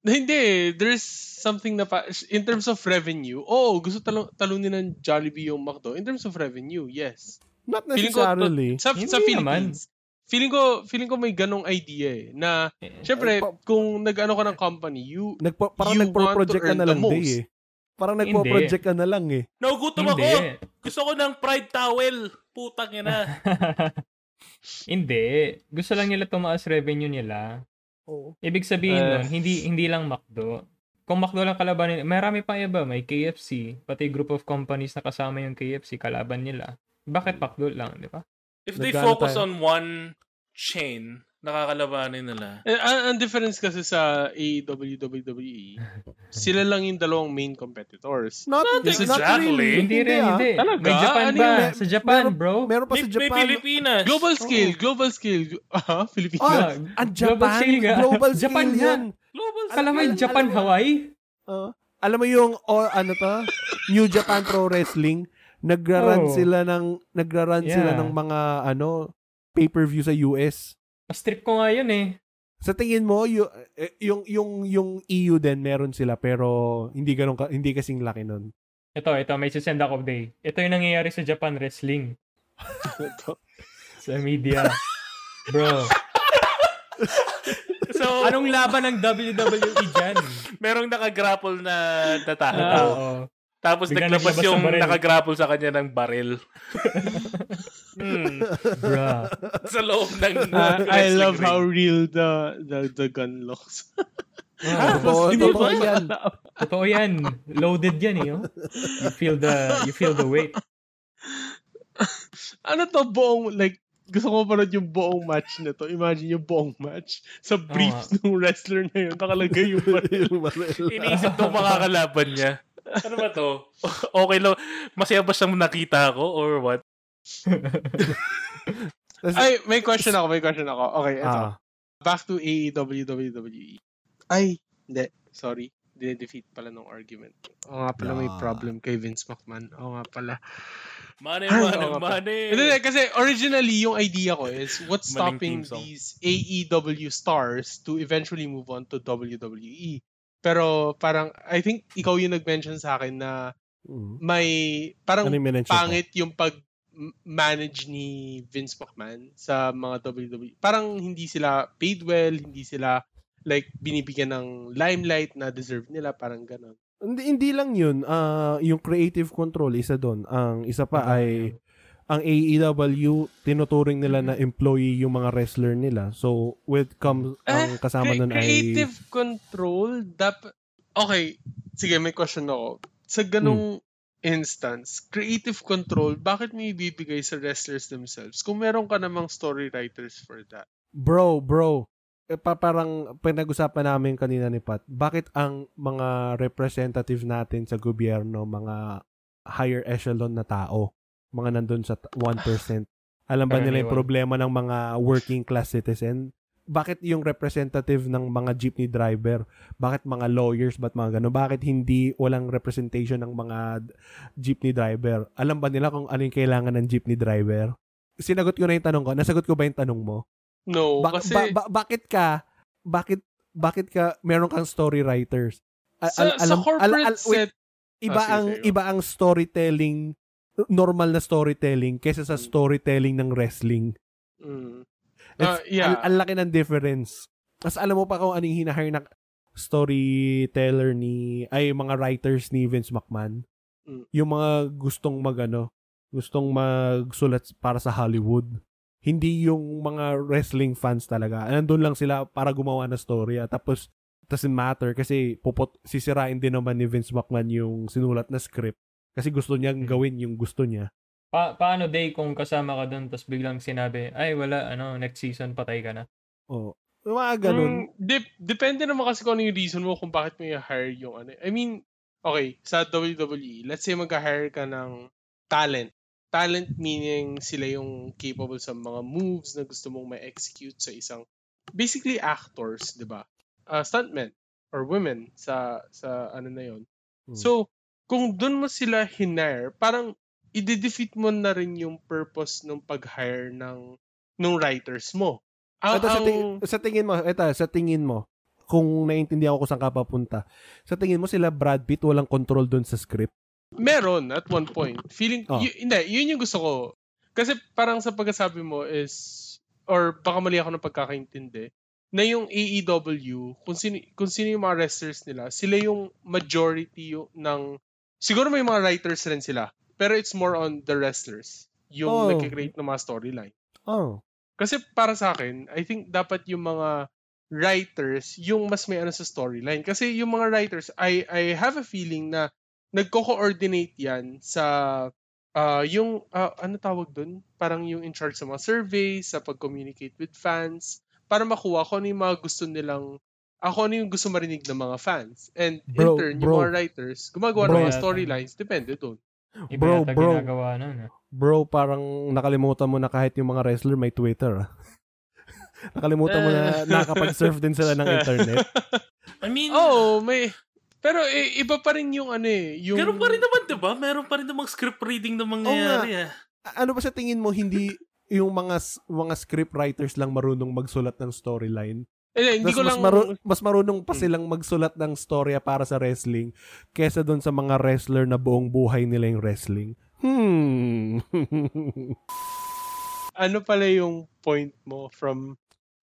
Hindi, there's something na pa... In terms of revenue, oh, gusto talo, talunin ng Jollibee yung McDo. In terms of revenue, yes. Not necessarily. Feeling ko, sa, sa Philippines, feeling ko, feeling ko may ganong idea eh, na, syempre, kung nag-ano ka ng company, you, Nagpo, parang you want to earn the most. Eh. Parang nagpo-project ka na lang eh. Nagugutom ako. Gusto ko ng pride towel. Putang ina. Hindi. Gusto lang nila tumaas revenue nila. Oo. Ibig sabihin uh, nun, hindi, hindi lang McDo. Kung McDo lang kalaban nila, marami pa iba. May K F C. Pati group of companies na kasama yung K F C, kalaban nila. Bakit McDo lang, di ba? If they Nagana focus tayo. On one chain, nakakalabanin nila. Eh, ang, ang difference kasi sa A E W, W W E, sila lang yung dalawang main competitors. Not, not exactly. Not really. Hindi rin, hindi. Ah. Talaga? May Japan ba? May, sa Japan, meron, bro. Meron pa may, sa Japan. May Pilipinas. Global scale, oh. global scale. Uh-huh, Pilipinas. Ah, Pilipinas. Ang Japan. Global scale, global scale Japan yan. Global scale. Alam mo yung Japan, alam, Hawaii? Uh, alam mo yung, or ano to? New Japan Pro Wrestling. Nagra-run oh. sila ng nagra-run yeah. sila ng mga ano pay-per-view sa U S. Strip ko nga yun eh. Sa tingin mo yung yung yung, yung E U din meron sila pero hindi ganun ka, hindi kasing laki nun. Ito, ito may send ako day. Ito yung nangyayari sa Japan wrestling. Sa media. Bro. So, anong laban ng W W E diyan? Merong naka-grapple na tatalo. Ah, oo. Tapos bigla naglabas yung sa nakagrapple sa kanya ng baril. hmm. Bruh. Sa loob ng uh, I love ring. How real the the, the gun looks. Ah, totoo, totoo yan. Totoo yan. Loaded yan eh. Oh. You feel the you feel the weight. Ano to buong like gusto ko parang yung buong match na to. Imagine yung buong match. Sa briefs oh. ng wrestler na yun, nakalagay yung baril. Iniisip to makakalaban niya. Ano ba to? Okay lang. Masaya ba siyang nakita ako or what? Ay, may question ako. May question ako. Okay, ito. Ah. Back to A E W, W W E. Ay, hindi. Sorry. Dine-defeat pala ng argument. O nga pala, yeah. May problem kay Vince McMahon. O nga pala. Money, Ay, money, money. Pala. Kasi originally, yung idea ko is what's stopping these A E W stars to eventually move on to W W E? Pero parang, I think, ikaw yung nag-mention sa akin na may, parang pangit pa? Yung pag-manage ni Vince McMahon sa mga W W E. Parang hindi sila paid well, hindi sila like binibigyan ng limelight na deserve nila, parang gano'n. Hindi, hindi lang yun. Uh, yung creative control, isa doon. Ang isa pa okay. ay, ang A E W, tinuturing nila na employee yung mga wrestler nila. So, with comes, ang kasama eh, nun ay... Creative control? Dap- okay, sige, may question ako. Sa ganung hmm. instance, creative control, bakit may ibibigay sa wrestlers themselves? Kung meron ka namang story writers for that. Bro, bro, e, pa- parang pinag-usapan namin kanina ni Pat, bakit ang mga representative natin sa gobyerno, mga higher echelon na tao, mga nandun sa one percent. Alam ba nila yung problema ng mga working class citizen? Bakit yung representative ng mga jeepney driver? Bakit mga lawyers? Ba't mga gano'n? Bakit hindi walang representation ng mga jeepney driver? Alam ba nila kung ano yung kailangan ng jeepney driver? Sinagot ko na yung tanong ko. Nasagot ko ba yung tanong mo? No. Ba- kasi... ba- ba- bakit ka? Bakit bakit ka meron kang story writers? Al- sa, alam, sa corporate al- al- set... Iba, ah, ang, iba ang storytelling... normal na storytelling kaysa sa storytelling ng wrestling. Mm. Uh, yeah. Ang al- laki ng difference. Kasi alam mo pa kung anong hinahire na storyteller ni, ay mga writers ni Vince McMahon. Mm. Yung mga gustong magano, gustong magsulat para sa Hollywood. hindi yung mga wrestling fans talaga. Nandun lang sila para gumawa ng storya. Tapos, doesn't matter kasi pupot, sisirain din naman ni Vince McMahon yung sinulat na script. Kasi gusto niyang gawin yung gusto niya. Pa- paano day kung kasama ka doon tapos biglang sinabi, ay wala, ano, next season patay ka na? Oo. Oh. Mga ganun. Um, dip- depende naman kasi kung ano yung reason mo kung bakit mo i-hire yung ano. I mean, okay, sa W W E, let's say mag-hire ka ng talent. Talent meaning sila yung capable sa mga moves na gusto mong ma-execute sa isang, basically actors, di ba? Uh, stuntmen or women sa sa ano na yun. Hmm. So, kung dun mo sila hinire, parang i-defeat mo na rin yung purpose ng pag-hire ng, ng writers mo. Ang, ito, sa, ting- sa tingin mo, ito, sa tingin mo, kung naiintindihan ko kung saan ka papunta, sa tingin mo sila Brad Pitt walang control dun sa script? Meron at one point. Feeling oh. y- hindi, yun yung gusto ko. Kasi parang sa pagkasabi mo is or baka mali ako ng pagkakaintindi na yung A E W, kung sino, kung sino yung mga wrestlers nila, sila yung majority yung, ng siguro may mga writers rin sila, pero it's more on the wrestlers yung oh. nagki-create ng mga storyline. Oh. Kasi para sa akin, I think dapat yung mga writers yung mas may ano sa storyline kasi yung mga writers I I have a feeling na nagko-coordinate yan sa uh, yung, uh, ano tawag dun? Parang yung in charge sa mga surveys, sa pag-communicate with fans, para makuha kung ano yung mga gusto nilang, ako uh, ano yung gusto marinig ng mga fans. And bro, in turn, bro, yung mga writers, gumagawa bro, ng mga storylines, depende dun. Bro, Iba bro, ginagawa nun, eh. Bro, parang nakalimutan mo na kahit yung mga wrestler may Twitter. Nakalimutan mo na nakapag-surf din sila ng internet. I mean, oh, may... Pero eh, iba pa rin yung ano eh. Yung... Meron pa rin naman, di ba? Meron pa rin namang script reading na mangyayari oh, eh. Ano ba sa tingin mo, hindi yung mga mga script writers lang marunong magsulat ng storyline? Eh, hindi ko mas lang... Maru- mas marunong pa silang magsulat ng storya para sa wrestling kesa doon sa mga wrestler na buong buhay nila yung wrestling. Hmm. Ano pala yung point mo from...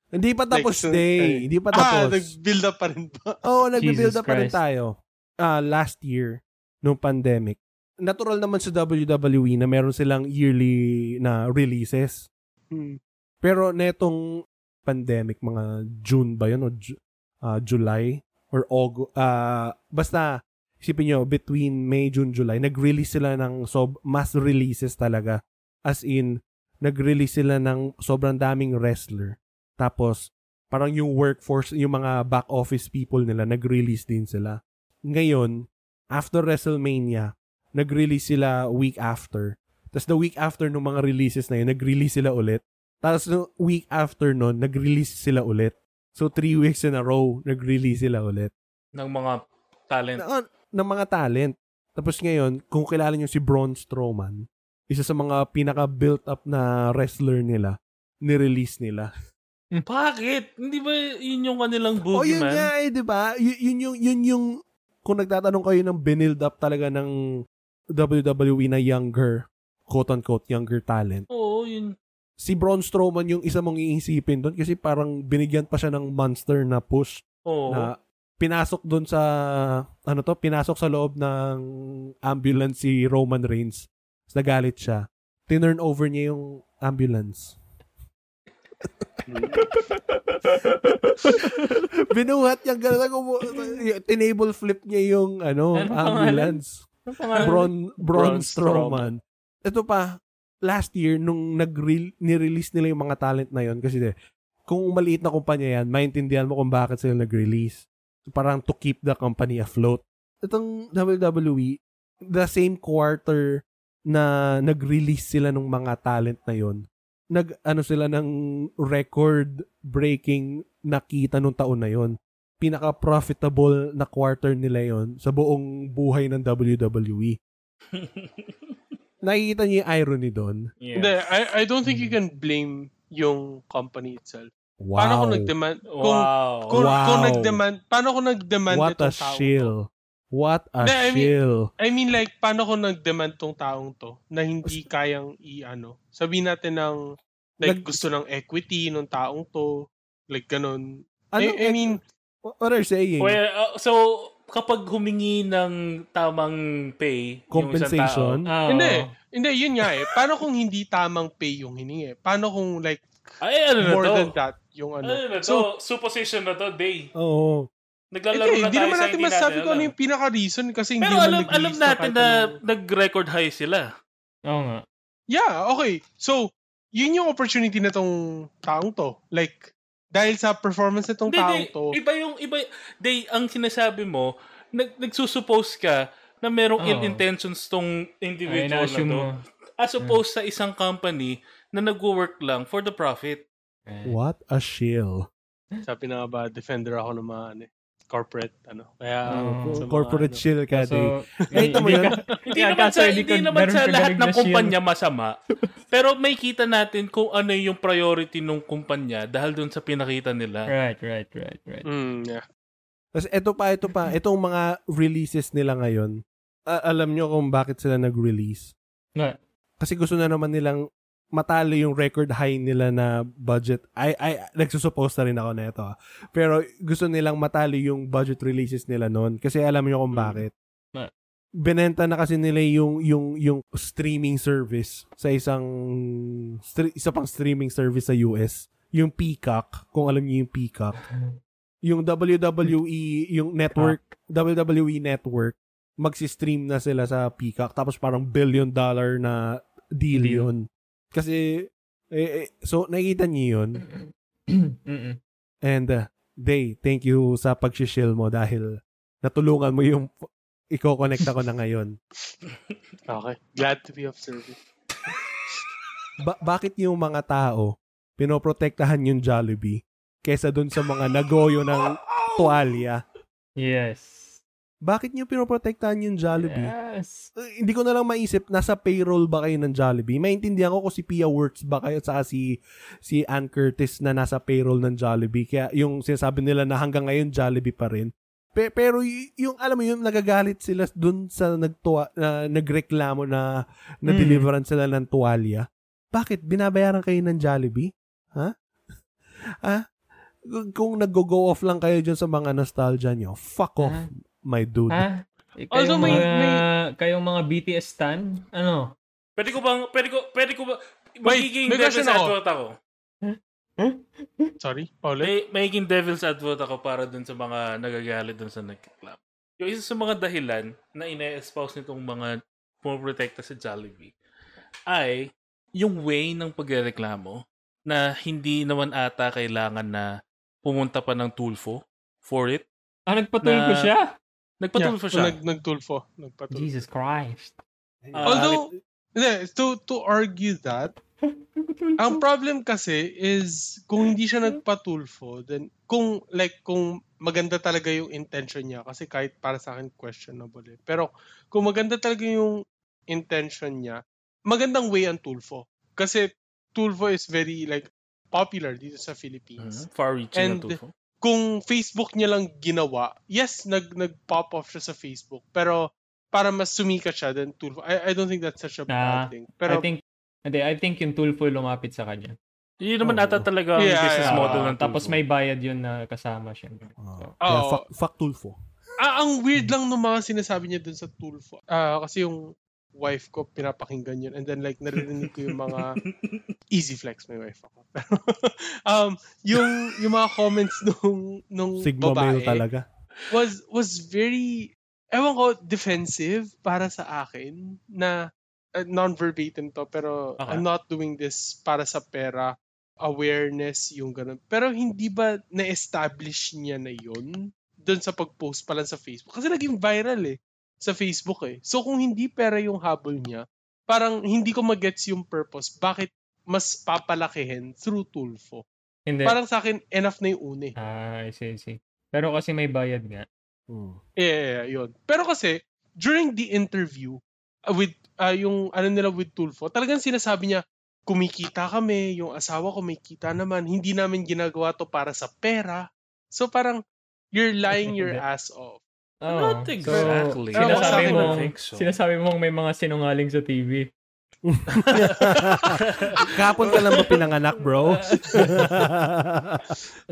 Hindi pa tapos like, day. Hindi pa tapos. Ah, nag-build up pa rin ba? Oo, oh, nag-build up pa rin tayo. Uh, last year, nung pandemic, natural naman sa W W E na meron silang yearly na releases. Hmm. Pero netong pandemic, mga June ba yun? O uh, July? Or August? Uh, basta, isipin nyo, between May, June, July, nag-release sila ng sob- mass releases talaga. As in, nag-release sila ng sobrang daming wrestler. Tapos, parang yung workforce, yung mga back office people nila, nag-release din sila. Ngayon, after WrestleMania, nag-release sila week after. Tapos the week after nung mga releases na yun, nag-release sila ulit. Tapos no week after nun, nag-release sila ulit. So, three weeks in a row, nag-release sila ulit. Ng mga talent. Na, ng mga talent. Tapos ngayon, kung kilala nyo si Braun Strowman, isa sa mga pinaka-built-up na wrestler nila, nirelease nila. Bakit? Hindi ba yun yung kanilang boogeyman? Oh, yun man? Nga eh, di ba? Y- yun, yung, yun yung, kung nagtatanong kayo ng binild up talaga ng W W E na younger, quote-unquote, younger talent. Oo, yun. Si Braun Strowman yung isa mong iisipin doon kasi parang binigyan pa siya ng monster na push. Oo. Na pinasok doon sa, ano to, pinasok sa loob ng ambulance si Roman Reigns. Nagalit siya. Tinurn over niya yung ambulance. Binuhat yung gano'n tinable flip niya yung ano, ano ambulance Braun, Braun Strowman. Ito pa last year nung nag-release nila yung mga talent na yon kasi de, kung maliit na kumpanya yan maintindihan mo kung bakit sila nag-release so, parang to keep the company afloat. Itong W W E the same quarter na nag-release sila ng mga talent na yon nag ano sila ng record breaking nakita nung taon na yon. Pinaka profitable na quarter nila yon sa buong buhay ng W W E. Nakikita niyo yung irony doon? Yes. Hindi, I I don't think you can blame yung company itself. Wow. Paano kung nag-demand kung wow. kung, wow. kung nag-demand paano kung nag-demand What itong tao? What a shill. What a Hindi, I mean, shill. I mean like paano kung nag-demand tong taong to na hindi kayang i-ano? Sabihin natin ng like Nag- gusto ng equity nung taong to like ganun. Ano, I, I mean what are you saying? Well, uh, so kapag humingi ng tamang pay compensation. Yung isang tao, oh. Hindi. Hindi, yun nga eh. Paano kung hindi tamang pay yung hiningi? Paano kung like, ay, ano more than that, yung ano? Ay, ano so, to? Supposition na to, day. Oo. Oh. Naglalaro eh, na tayo sa hindi natin masabi kung ano yung pinaka-reason kasi hindi mo nag-release. Pero alam natin na nag-record high sila. Oo nga. Yeah, okay. So, yun yung opportunity na tong taong to. Like, dahil sa performance na tong taong to. Iba yung, iba, day, ang sinasabi mo, nag, nagsusuppose ka na merong oh. ill-intentions tong individual ay, na to. Mo. As opposed yeah. sa isang company na nag-work lang for the profit. What a shill. Sabi na ba, defender ako ng mga ano, corporate, ano. Kaya, oh, corporate mga, shill ka, so, eh, ito mo yun. Hindi naman sa, hindi naman sa lahat ng kumpanya masama. Pero may kita natin kung ano yung priority ng kumpanya dahil dun sa pinakita nila. Right, right, right, right. Mm, yeah. Tapos ito pa, ito pa, itong mga releases nila ngayon, uh, alam nyo kung bakit sila nag-release. Yeah. Kasi gusto na naman nilang matalo yung record high nila na budget. I, I, nagsusuppose na rin ako na ito. Ha. Pero gusto nilang matalo yung budget releases nila noon kasi alam nyo kung bakit. Yeah. Binenta na kasi nila yung, yung, yung streaming service sa isang, stre- isa pang streaming service sa U S. Yung Peacock, kung alam nyo yung Peacock. Yung W W E, yung network, W W E network, magsi-stream na sila sa Peacock. Tapos parang billion dollar na deal yun. Kasi, eh, eh, so nakita niyo yun. And, uh, Day, thank you sa pag-shill mo dahil natulungan mo yung i-connect ako na ngayon. Okay. Glad to be of service. Ba- bakit yung mga tao pinoprotektahan yung Jollibee kesa dun sa mga nagoyo ng tuwalya? Yes. Bakit nyo pinoprotektahan yung Jollibee? Yes. Uh, hindi ko na lang maisip, nasa payroll ba kayo ng Jollibee? Maintindihan ko kung si Pia Works ba kayo at saka si, si Ann Curtis na nasa payroll ng Jollibee. Kaya yung sinasabi nila na hanggang ngayon Jollibee pa rin. Pe- pero y- yung alam mo yung nagagalit sila dun sa nagtua- na, nagreklamo na na-deliveran mm. sila ng tuwalya. Bakit? Binabayaran kayo ng Jollibee? Ha? Huh? Ha? Huh? Kung nag-go off lang kayo dyan sa mga nostalgia nyo, fuck off, uh-huh. my dude. Ha? Eh, kayong, also, may, mga, may... kayong mga B T S stan? Ano? Pwede ko bang, pwede ko, pwede ko ba, magiging may devil's advocate ako. Huh? Huh? Sorry, Paolo? May, magiging devil's advocate ako para dun sa mga nagagalit dun sa nag-club. Yung isa sa mga dahilan na ina-espouse nitong mga pumoprotekta sa Jollibee ay yung way ng pagreklamo na hindi naman ata kailangan na pumunta pa ng Tulfo for it. Ah, nagpatulfo na, siya? Nagpatulfo yeah, siya. Nag, nagtulfo. Nagpatulfo. Jesus Christ. Uh, Although, to to argue that, ang problem kasi is, kung hindi siya nagpatulfo, then, kung, like, kung maganda talaga yung intention niya, kasi kahit para sa akin, questionable eh. Pero, kung maganda talaga yung intention niya, magandang way ang tulfo. Kasi, tulfo is very, like, popular dito sa Philippines. Uh-huh. Far-reaching ang tulfo. Kung Facebook niya lang ginawa, yes, nag nag-pop off siya sa Facebook, pero para mas sumikat siya than Tulfo. I, I don't think that's such a bad nah, thing. Pero I think hindi, I think yung Tulfo lumapit sa kanya. Yun naman oh. ata talaga ang yeah, business yeah, model uh, ng Tulfo. Tapos may bayad yun na kasama siya. Uh, so, yeah, fuck, fuck Tulfo. Ah, ang weird hmm. lang ng mga sinasabi niya dun sa Tulfo. Ah, uh, kasi yung wife ko pinapakinggan yun and then like naririnig ko yung mga easy flex may wife ako. um yung yung mga comments nung nung Sigma babae talaga was was very ewan ko defensive para sa akin na uh, non-verbatim to pero okay. I'm not doing this para sa pera awareness yung ganun. Pero hindi ba na-establish niya na yun doon sa pag-post pa lang sa Facebook kasi naging viral eh sa Facebook eh. So kung hindi pera yung habol niya, parang hindi ko magets yung purpose. Bakit mas papalakihin through Tulfo? Hindi. Parang sa akin, enough na yung une. Ah, I see, I see. Pero kasi may bayad nga. Hmm. Yeah, yeah, yun. Pero kasi, during the interview, uh, with uh, yung ano nila with Tulfo, talagang sinasabi niya, kumikita kami, yung asawa ko may kita naman, hindi namin ginagawa to para sa pera. So parang, you're lying your ass off. Oh, not exactly. So, sinasabi mo, so. sinasabi mong may mga sinungaling sa T V. Kapon ka lang ba pinanganak, bro?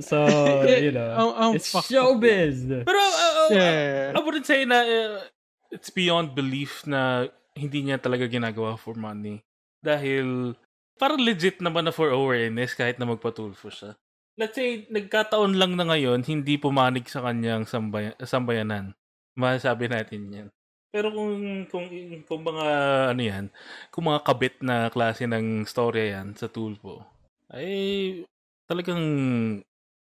So, you know, um, um, it's showbiz. Pero, uh, uh, yeah. I wouldn't say na uh, it's beyond belief na hindi niya talaga ginagawa for money. Dahil parang legit naman na for awareness kahit na magpatulfo siya. Let's say, nagkataon lang na ngayon, hindi pumanig sa kanyang sambay- sambayanan. Masasabi natin yan. Pero kung, kung, kung mga, ano yan, kung mga kabit na klase ng storya yan sa tulpo, ay talagang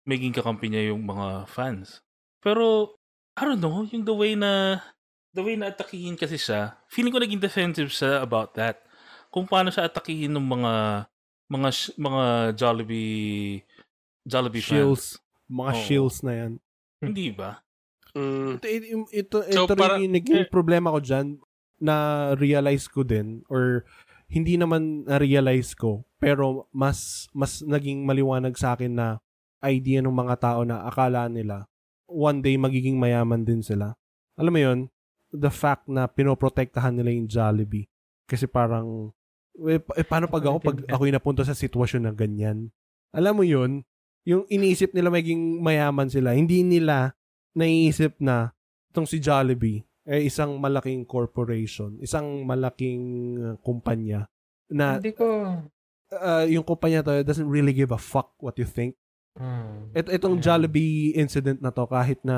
maging kakampi niya yung mga fans. Pero, I don't know, yung the way na, the way na atakihin kasi siya, feeling ko naging defensive siya about that. Kung paano siya atakihin ng mga, mga, mga Jollibee, Jollibee shields, fans. Mga oh. shields na yan. Hindi ba? Mm. Ito, ito, ito, so, ito para, rin yung naging problema ko dyan na realize ko din or hindi naman na-realize ko pero mas mas naging maliwanag sa akin na idea ng mga tao na akala nila one day magiging mayaman din sila. Alam mo yun? The fact na pinoprotektahan nila yung Jollibee kasi parang eh, eh paano pag ako pag ako'y napunta sa sitwasyon na ganyan? Alam mo yun? Yung iniisip nila magiging mayaman sila. Hindi nila naiisip na itong si Jollibee ay eh, isang malaking corporation, isang malaking uh, kumpanya na hindi ko uh, yung kumpanya to doesn't really give a fuck what you think. Hmm. Ito itong yeah. Jollibee incident na to kahit na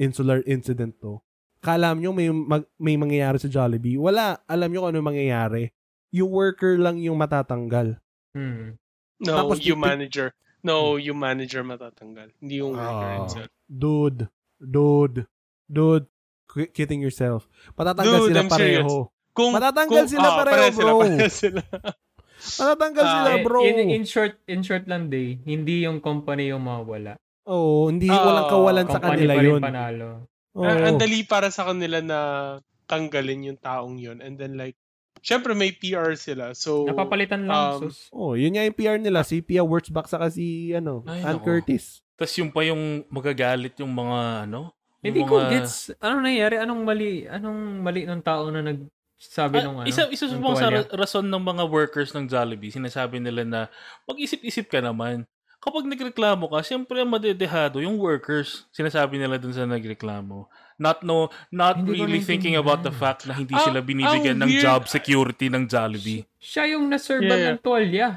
insular incident to. Kaalam nyo may mag, may mangyayari sa Jollibee. Wala, alam nyo kung ano mangyayari. Yung worker lang yung matatanggal. Hmm. No, tapos yung tit- manager. No, yung manager matatanggal. Hindi yung worker ah, itself. Dude. Dude. Dude. Quit kidding yourself. Patatanggal dude, sila I'm pareho. Kung, Patatanggal kung, sila ah, pareho, sila, bro. Sila. Patatanggal ah, sila, bro. In, in short in short lang, day, hindi yung company yung mawala. Oo. Oh, hindi oh, walang kawalan sa kanila yun. Company pa rin panalo. Oh. Ang dali para sa kanila na tanggalin yung taong yun. And then like, siyempre may P R sila. So napapalitan lang. Um, oh, yun nga yung P R nila. Si Pia Wurtzbach saka si ano, ay, Ann ako. Curtis. Tapos yung pa yung magagalit yung mga ano. Hindi mga... ko gets. Anong nangyari? Anong mali? Anong mali ng tao na nagsabi ah, ng ano? Isa, isa sa mga rason ng mga workers ng Jollibee, sinasabi nila na mag-isip-isip ka naman. Kapag nagreklamo ka, siyempre madedehado yung workers. Sinasabi nila dun sa nagreklamo. Not no, not hindi really thinking man. About the fact na hindi ah, sila binibigyan ah, ng job security ng Jollibee. Siya yung naserban yeah. ng tuwalya.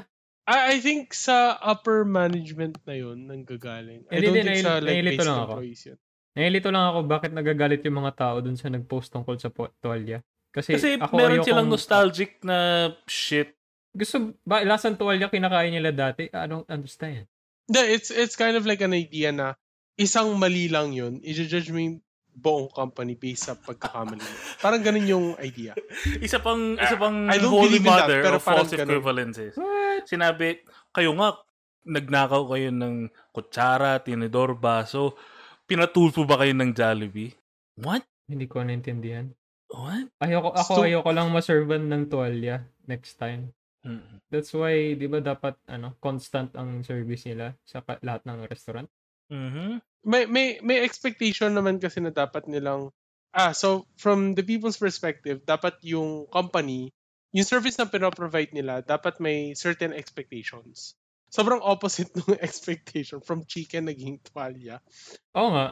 I, I think sa upper management na yun nanggagaling. I don't think sa like based employees yun. Nailito lang ako bakit nagagalit yung mga tao dun sa nagpost tungkol sa tuwalya. Kasi, Kasi ako meron silang nostalgic na shit. Gusto ba ilasang tuwalya kinakain nila dati? I don't understand. No, it's it's kind of like an idea na isang mali lang yun. I-judge mo yung buong company based sa pagkakamali. Parang ganun yung idea. Isa pang isa pang uh, holy mother that, of false equivalences. What? Sinabi, kayo nga, nagnakaw kayo ng kutsara, tinidor, baso. Pinatulpo ba kayo ng Jollibee? What? Hindi ko naintindihan. What? Ayoko, ako so, ayoko lang maservan ng tuwalya next time. Mm-hmm. That's why, di ba dapat ano constant ang service nila sa lahat ng restaurant? Mm-hmm. May may may expectation naman kasi na dapat nilang ah so from the people's perspective, dapat yung company, yung service na pinoprovide nila, dapat may certain expectations. Sobrang opposite ng expectation from chicken naging tuwalya. Oo nga.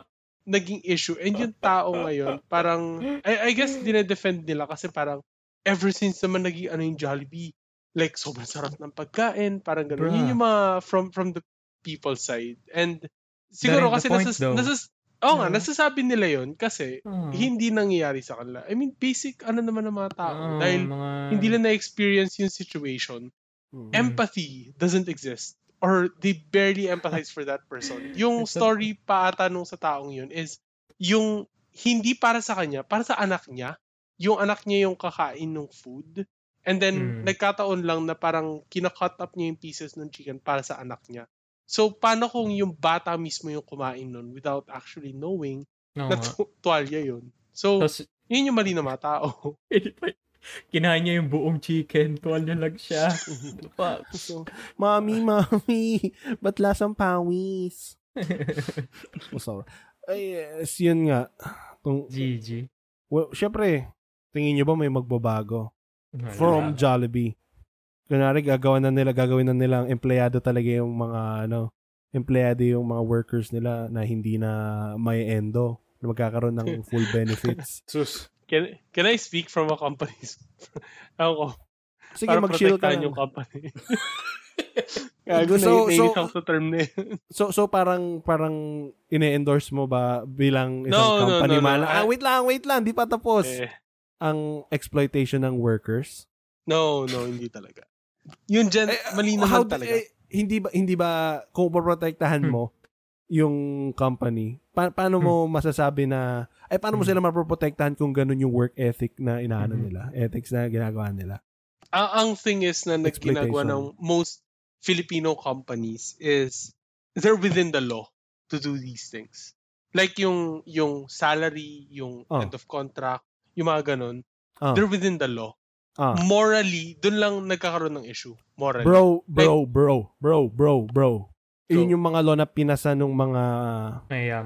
Naging issue. And yung tao ngayon, parang I, I guess dinedefend nila kasi parang ever since naman naging ano yung Jollibee, like sobrang sarap ng pagkain, parang gano'n. Yun yung mga from from the people side. And siguro kasi point, nasas, nasas, oh, yeah. nga, nasasabi nila yun kasi hmm. hindi nangyayari sa kanila. I mean, basic ano naman ng mga tao. Oh, dahil mga... hindi lang na-experience yung situation. Hmm. Empathy doesn't exist. Or they barely empathize for that person. Yung story pa ata nung sa taong yun is yung hindi para sa kanya, para sa anak niya. Yung anak niya yung kakain ng food. And then, mm. nagkataon lang na parang kina-cut up niya yung pieces ng chicken para sa anak niya. So, paano kung yung bata mismo yung kumain nun without actually knowing no, na tu- tuwalya yun? So, tas, yun yung mali na mga tao. Kinain niya yung buong chicken, tuwalya lang siya. So, mami, mami, ba't lasang pawis? Oh, sorry. Ay, yes, yun nga. Tung, G G. Well, syempre, tingin niyo ba may magbabago? From Jollibee. Kunwari, gagawin na nila, gagawin na nila ang empleyado talaga yung mga, ano, empleyado yung mga workers nila na hindi na may endo, na magkakaroon ng full benefits. Sus. Can, can I speak from a company's... Ako. Sige, para mag-shield ka lang. Para protektahan yung company. Gago, so, nainis ako sa term na yun. So, so parang parang ine-endorse mo ba bilang isang no, company? No, no, no, no. Ah, wait lang, wait lang. Di pa tapos. Eh. Ang exploitation ng workers? No, no, hindi talaga. Yun dyan, eh, mali naman talaga. Eh, hindi ba, hindi ba kung paprotektahan hmm. mo yung company, pa- paano hmm. mo masasabi na, ay paano hmm. mo sila maproprotektahan kung ganun yung work ethic na inaano hmm. nila, ethics na ginagawa nila? Ah, ang thing is na nagginagawa ng most Filipino companies is they're within the law to do these things. Like yung yung salary, yung oh. end of contract, yung mga ganun, oh. they're within the law. Oh. Morally, dun lang nagkakaroon ng issue. Morally. Bro, bro, like, bro, bro, bro, bro. Yun yung mga law na pinasa nung mga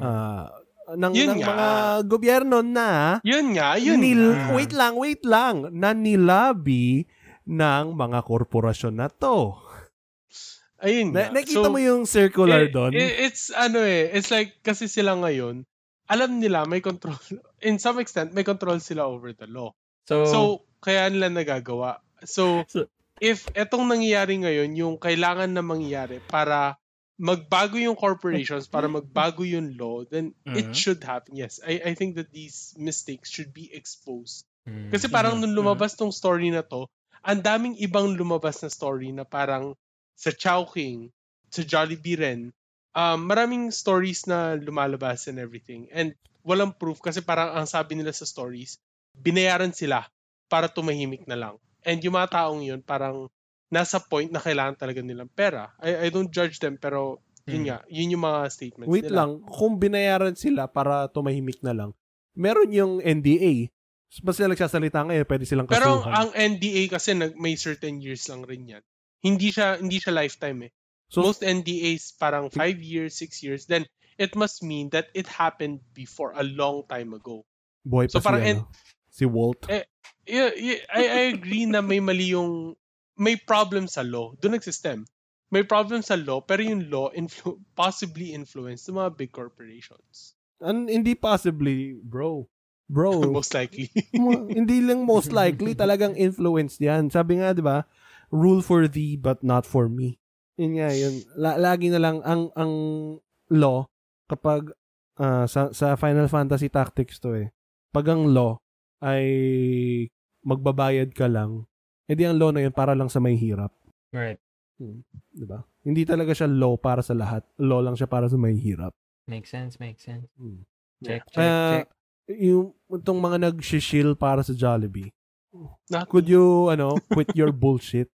uh, ng, ng mga gobyerno na yun nga, yun nil, nga. Wait lang, wait lang. Na nilabi ng mga korporasyon na to. Ayun nga. Na, nakita so, mo yung circular eh, doon? Eh, it's ano eh, it's like kasi sila ngayon, alam nila may control, in some extent, may control sila over the law. So, so kaya nila nagagawa. So, so if etong nangyayari ngayon, yung kailangan na mangyari para magbago yung corporations, para magbago yung law, then uh-huh. it should happen. Yes, I I think that these mistakes should be exposed. Mm-hmm. Kasi parang nung lumabas tong story na to, ang daming ibang lumabas na story na parang sa Chowking, sa Jollibee rin, um, maraming stories na lumalabas and everything. And walang proof kasi parang ang sabi nila sa stories, binayaran sila para tumahimik na lang. And yung mga taong yun, parang nasa point na kailangan talaga nilang pera. I, I don't judge them, pero yun hmm. nga, yun yung mga statements Wait nila. Wait lang, kung binayaran sila para tumahimik na lang, meron yung N D A. Mas sila nagsasalita ngayon, pwede silang kasuhan. Pero ang N D A kasi may certain years lang rin yan. Hindi siya, hindi siya lifetime eh. So, most N D As parang five years, six years. Then, it must mean that it happened before a long time ago. Boy so, pa parang, siya, and, si Walt. Eh, eh, I, I agree na may mali yung may problem sa law. Doon nagsistem. May problem sa law, pero yung law influ- possibly influenced ng mga big corporations. And hindi possibly, bro. Bro. Most likely. Hindi lang most likely. Talagang influenced yan. Sabi nga, di ba? Rule for thee, but not for me. Yun nga, yun. L- lagi na lang, ang ang law, kapag uh, sa, sa Final Fantasy Tactics to eh, pag ang law ay magbabayad ka lang, hindi ang law na yun para lang sa may hirap. Right. Hmm. Diba? Hindi talaga siya law para sa lahat. Law lang siya para sa may hirap. Makes sense, makes sense. Hmm. Check, check, uh, check. Yung itong mga nag-shill para sa Jollibee. Not could you, ano, quit your bullshit?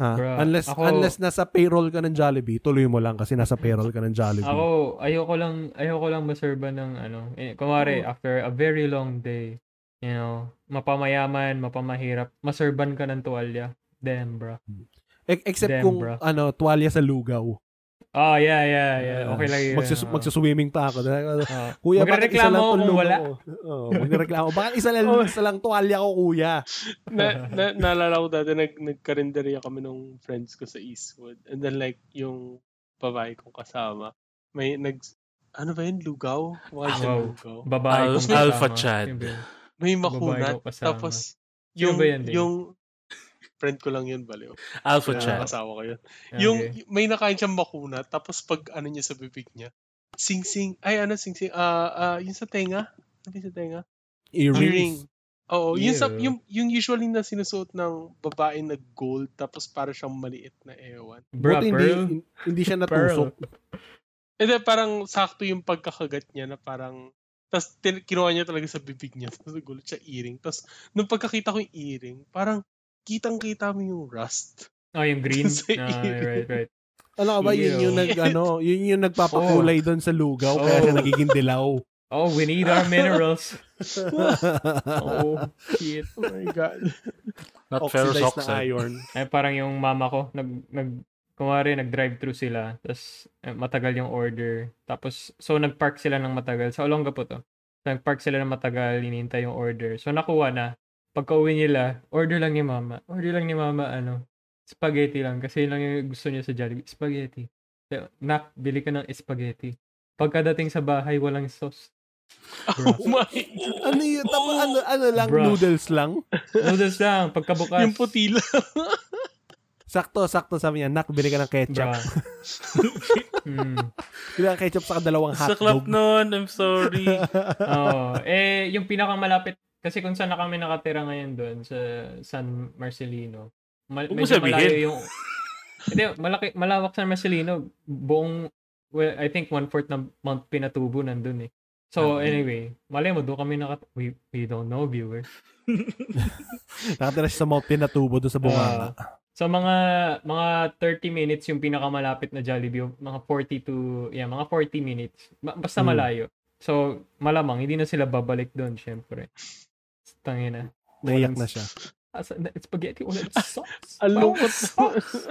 Ha? Bruh, unless, ako, unless nasa payroll ka ng Jollibee, tuloy mo lang kasi nasa payroll ka ng Jollibee. Ako, ayoko lang, ayoko lang maserba ng, ano, eh, kumari, oh. after a very long day, you know, mapamayaman, mapamahirap, maserban ka ng tuwalya. Damn, bro. E- except Damn, kung, bro. ano, tuwalya sa lugaw. Oh, yeah, yeah, yeah. Okay lang yun. Magsus- uh, magsaswimming pa ako. Uh, kuya, bakit isa lang itong lugaw? Oh, magreklamo. Bakit isa lang, isa lang tuwalya ko, kuya? na, na, naalala ko dati, nag, nagkarinderya kami nung friends ko sa Eastwood. And then like, yung babae kong kasama, may nag, ano ba yun? Lugaw? Wala siya lugaw. Babae Al- kong kasama. Alpha Chad. May makunat. Tapos, yung, yung, yung friend ko lang yun, baliw. Alpha Chad. Kasawa ko yun. Okay. Yung, may nakain siyang makunat, tapos pag ano niya sa bibig niya, sing-sing, ay ano, sing-sing, ah, uh, uh, yung sa tenga, ano yung sa tenga? Earring. Oo, yeah. yung, sa, yung, yung usually na sinusuot ng babae na gold, tapos para siyang maliit na ewan. Bro, But hindi, hindi siya natusok. E de, parang sakto yung pagkakagat niya na parang, tapos kinuha niya talaga sa bibig niya. Tapos nagulat siya, earring. Tapos nung pagkakita ko yung earring, parang kitang-kita mo yung rust. Oh, yung green. Ah, right, right. Alam ba, yun yung, nag, ano, yun yung nagpapakulay oh. doon sa lugaw oh. kaya siya nagiging dilaw. Oh, we need our minerals. Oh, shit. Oh my God. Not ferrous na iron. Ay, parang yung mama ko, nag... nag kumari, nag-drive-thru sila, tapos eh, matagal yung order. Tapos, so nag-park sila ng matagal. Sa Olonga po to. Nag-park sila ng matagal, hinihintay yung order. So nakuha na. Pagka-uwi nila, order lang ni mama. Order lang ni mama, ano, spaghetti lang. Kasi yun lang yung gusto niya sa Jollibee. Spaghetti. So, nak, bili ka ng spaghetti. Pagkadating sa bahay, walang sauce. Bruh. Oh my God. Ano yun? Tapa, oh. ano, ano lang? Bruh. Noodles lang? Noodles lang. Pagkabukas. Yung puti lang. Sakto, sakto sabi niya, nak, bili ka ng ketchup. mm. Bili ka ng ketchup sa dalawang hotdog. Sa club nun, I'm sorry. oh, eh, yung pinakamalapit, kasi kung saan na kami nakatira ngayon doon, sa San Marcelino, mal- medyo malayo yung... Hindi, malaki, malawak San Marcelino, buong, well, I think one-fourth ng Mount Pinatubo nandun eh. So anyway, malay mo, doon kami nakat... We, we don't know, viewers. Nakatira siya sa Mount Pinatubo doon sa Bunganga. Uh, So mga mga thirty minutes yung pinakamalapit na Jollibee, mga forty to yeah, mga forty minutes. Basta malayo. Mm. So malamang hindi na sila babalik doon, syempre. Tangina. Naiyak na siya. Asa, spaghetti ulit sauce. Along with sauce.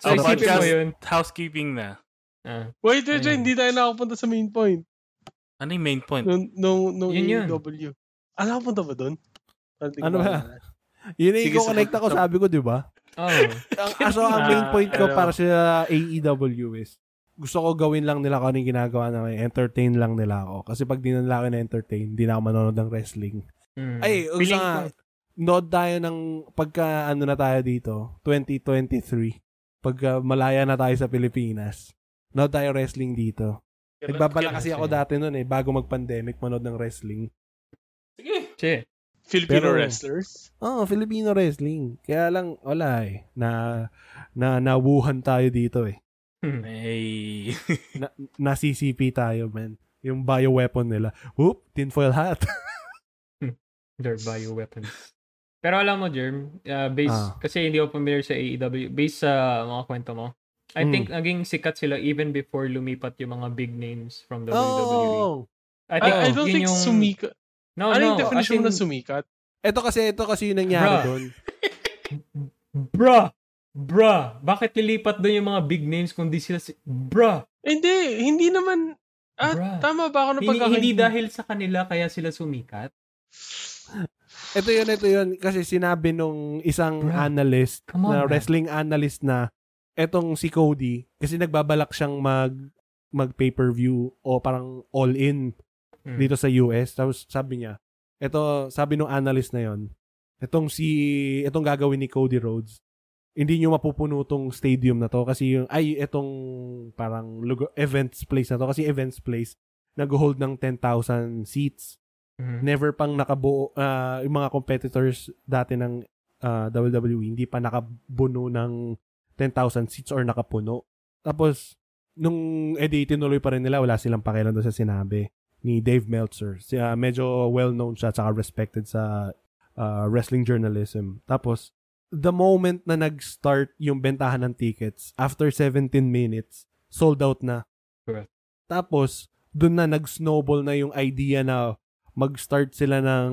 So podcast housekeeping na. Ah, wait, wait, wait, hindi tayo nakapunta sa main point. Ano yung main point? No no no A E W. Ano punta ba doon? Ano ba? Yun yung i-connect ako, sabi ko, di ba? Oh. So, ang main point ko para sa A E W is, gusto ko gawin lang nila kung anong ginagawa namin. Entertain lang nila ako. Kasi pag di na nila ako na-entertain, di na ako manonood ng wrestling. Mm. Ay, gusto nga, nod tayo ng pagka, ano na tayo dito, twenty twenty-three, pagka malaya na tayo sa Pilipinas, nod tayo wrestling dito. Nagbabala kasi ako dati nun eh, bago mag-pandemic, manood ng wrestling. Sige. Sige. Filipino Pero, wrestlers? Oo, oh, Filipino wrestling. Kaya lang, wala eh. Na, na, nawuhan tayo dito eh. Hey. na, na C C P tayo, man. Yung bioweapon nila. Whoop, tinfoil hat. They're bioweapons. Pero alam mo, Jerm, uh, based, ah. kasi hindi ako familiar sa A E W, based sa uh, mga kwento mo, I mm. think naging sikat sila even before lumipat yung mga big names from W W E. Oh. I, think, I, I don't think yung... sumika... No, ano no, yung definition in, na sumikat? Ito kasi, ito kasi yung nangyari doon. Bruh! Bruh! Bakit lilipat doon yung mga big names kung di sila si... Bruh! Hindi! Hindi naman... Ah, bruh. Tama ba ako na pagkakain? Hindi dahil sa kanila kaya sila sumikat? Ito yun, ito yun. Kasi sinabi nung isang bruh. analyst, on, na wrestling man. analyst na etong si Cody, kasi nagbabalak siyang mag, mag pay-per-view o parang all-in dito sa U S. Tapos sabi niya, ito, sabi nung analyst na yon, itong si, itong gagawin ni Cody Rhodes, hindi nyo mapupuno tong stadium na to kasi yung, ay, itong parang lugar, events place na to kasi events place, nag-hold ng ten thousand seats. Mm-hmm. Never pang nakabuo, uh, yung mga competitors dati ng uh, W W E, hindi pa nakabuno ng ten thousand seats or nakapuno. Tapos, nung edi tinuloy pa rin nila, wala silang pakialam doon sa sinabi ni Dave Meltzer. Siya, medyo well-known siya at saka respected sa uh, wrestling journalism. Tapos, the moment na nag-start yung bentahan ng tickets, after seventeen minutes, sold out na. Correct. Tapos, dun na nag-snowball na yung idea na mag-start sila ng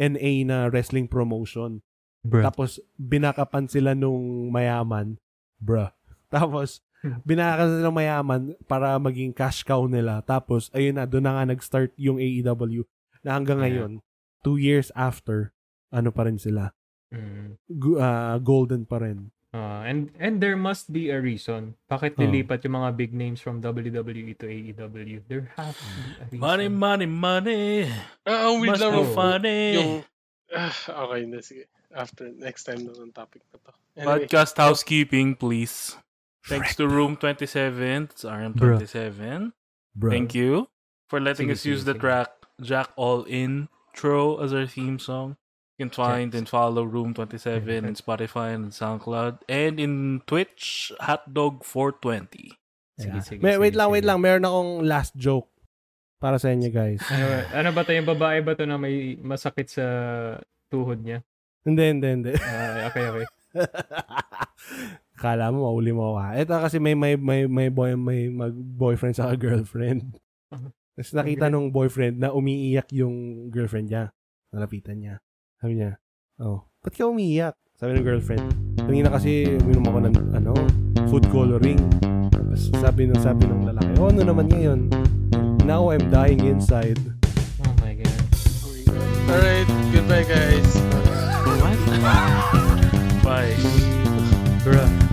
N A na wrestling promotion. Bruh. Tapos, binakapan sila nung mayaman. Bruh. Tapos, binakasan ng mayaman para maging cash cow nila. Tapos, ayun na, doon na nga nag-start yung A E W na hanggang ngayon, two years after, ano pa rin sila. Mm. Uh, golden pa rin. Uh, and, and there must be a reason bakit nilipat uh. yung mga big names from W W E to A E W. There has to be a reason. Money, money, money. Uh, oh, we'd love funny. Yung, uh, okay, na, sige. After, next time na ng topic na to. Anyway. Podcast housekeeping, please. Thanks to Room twenty-seven, it's R M twenty-seven. Bruh. Thank you for letting sige, us sige, use sige. the track Jack All Intro as our theme song. You can find yes. and follow Room twenty-seven okay. in Spotify and SoundCloud and in Twitch, hotdog four twenty. Sige, sige, May, sige, wait sige. lang, wait lang. Meron akong last joke para sa inyo, guys. ano, ano ba tayo? Yung babae ba to na may masakit sa tuhod niya? Hindi, hindi, hindi. Uh, okay, okay. Kala mo, mauli mo ka. Ito kasi may may may may boy may mag-boyfriend sa girlfriend. Tapos nakita nung boyfriend na umiiyak yung girlfriend niya. Nalapitan niya. Sabi niya, "Oh, ba't ka umiiyak?" Sabi ng girlfriend, "Kanina kasi uminom ako ng ano, food coloring." Tapos sabi ng sabi ng lalaki, "Oh, ano naman ngayon? Now I'm dying inside." Oh my God. All right, goodbye guys. Bye. Bruh.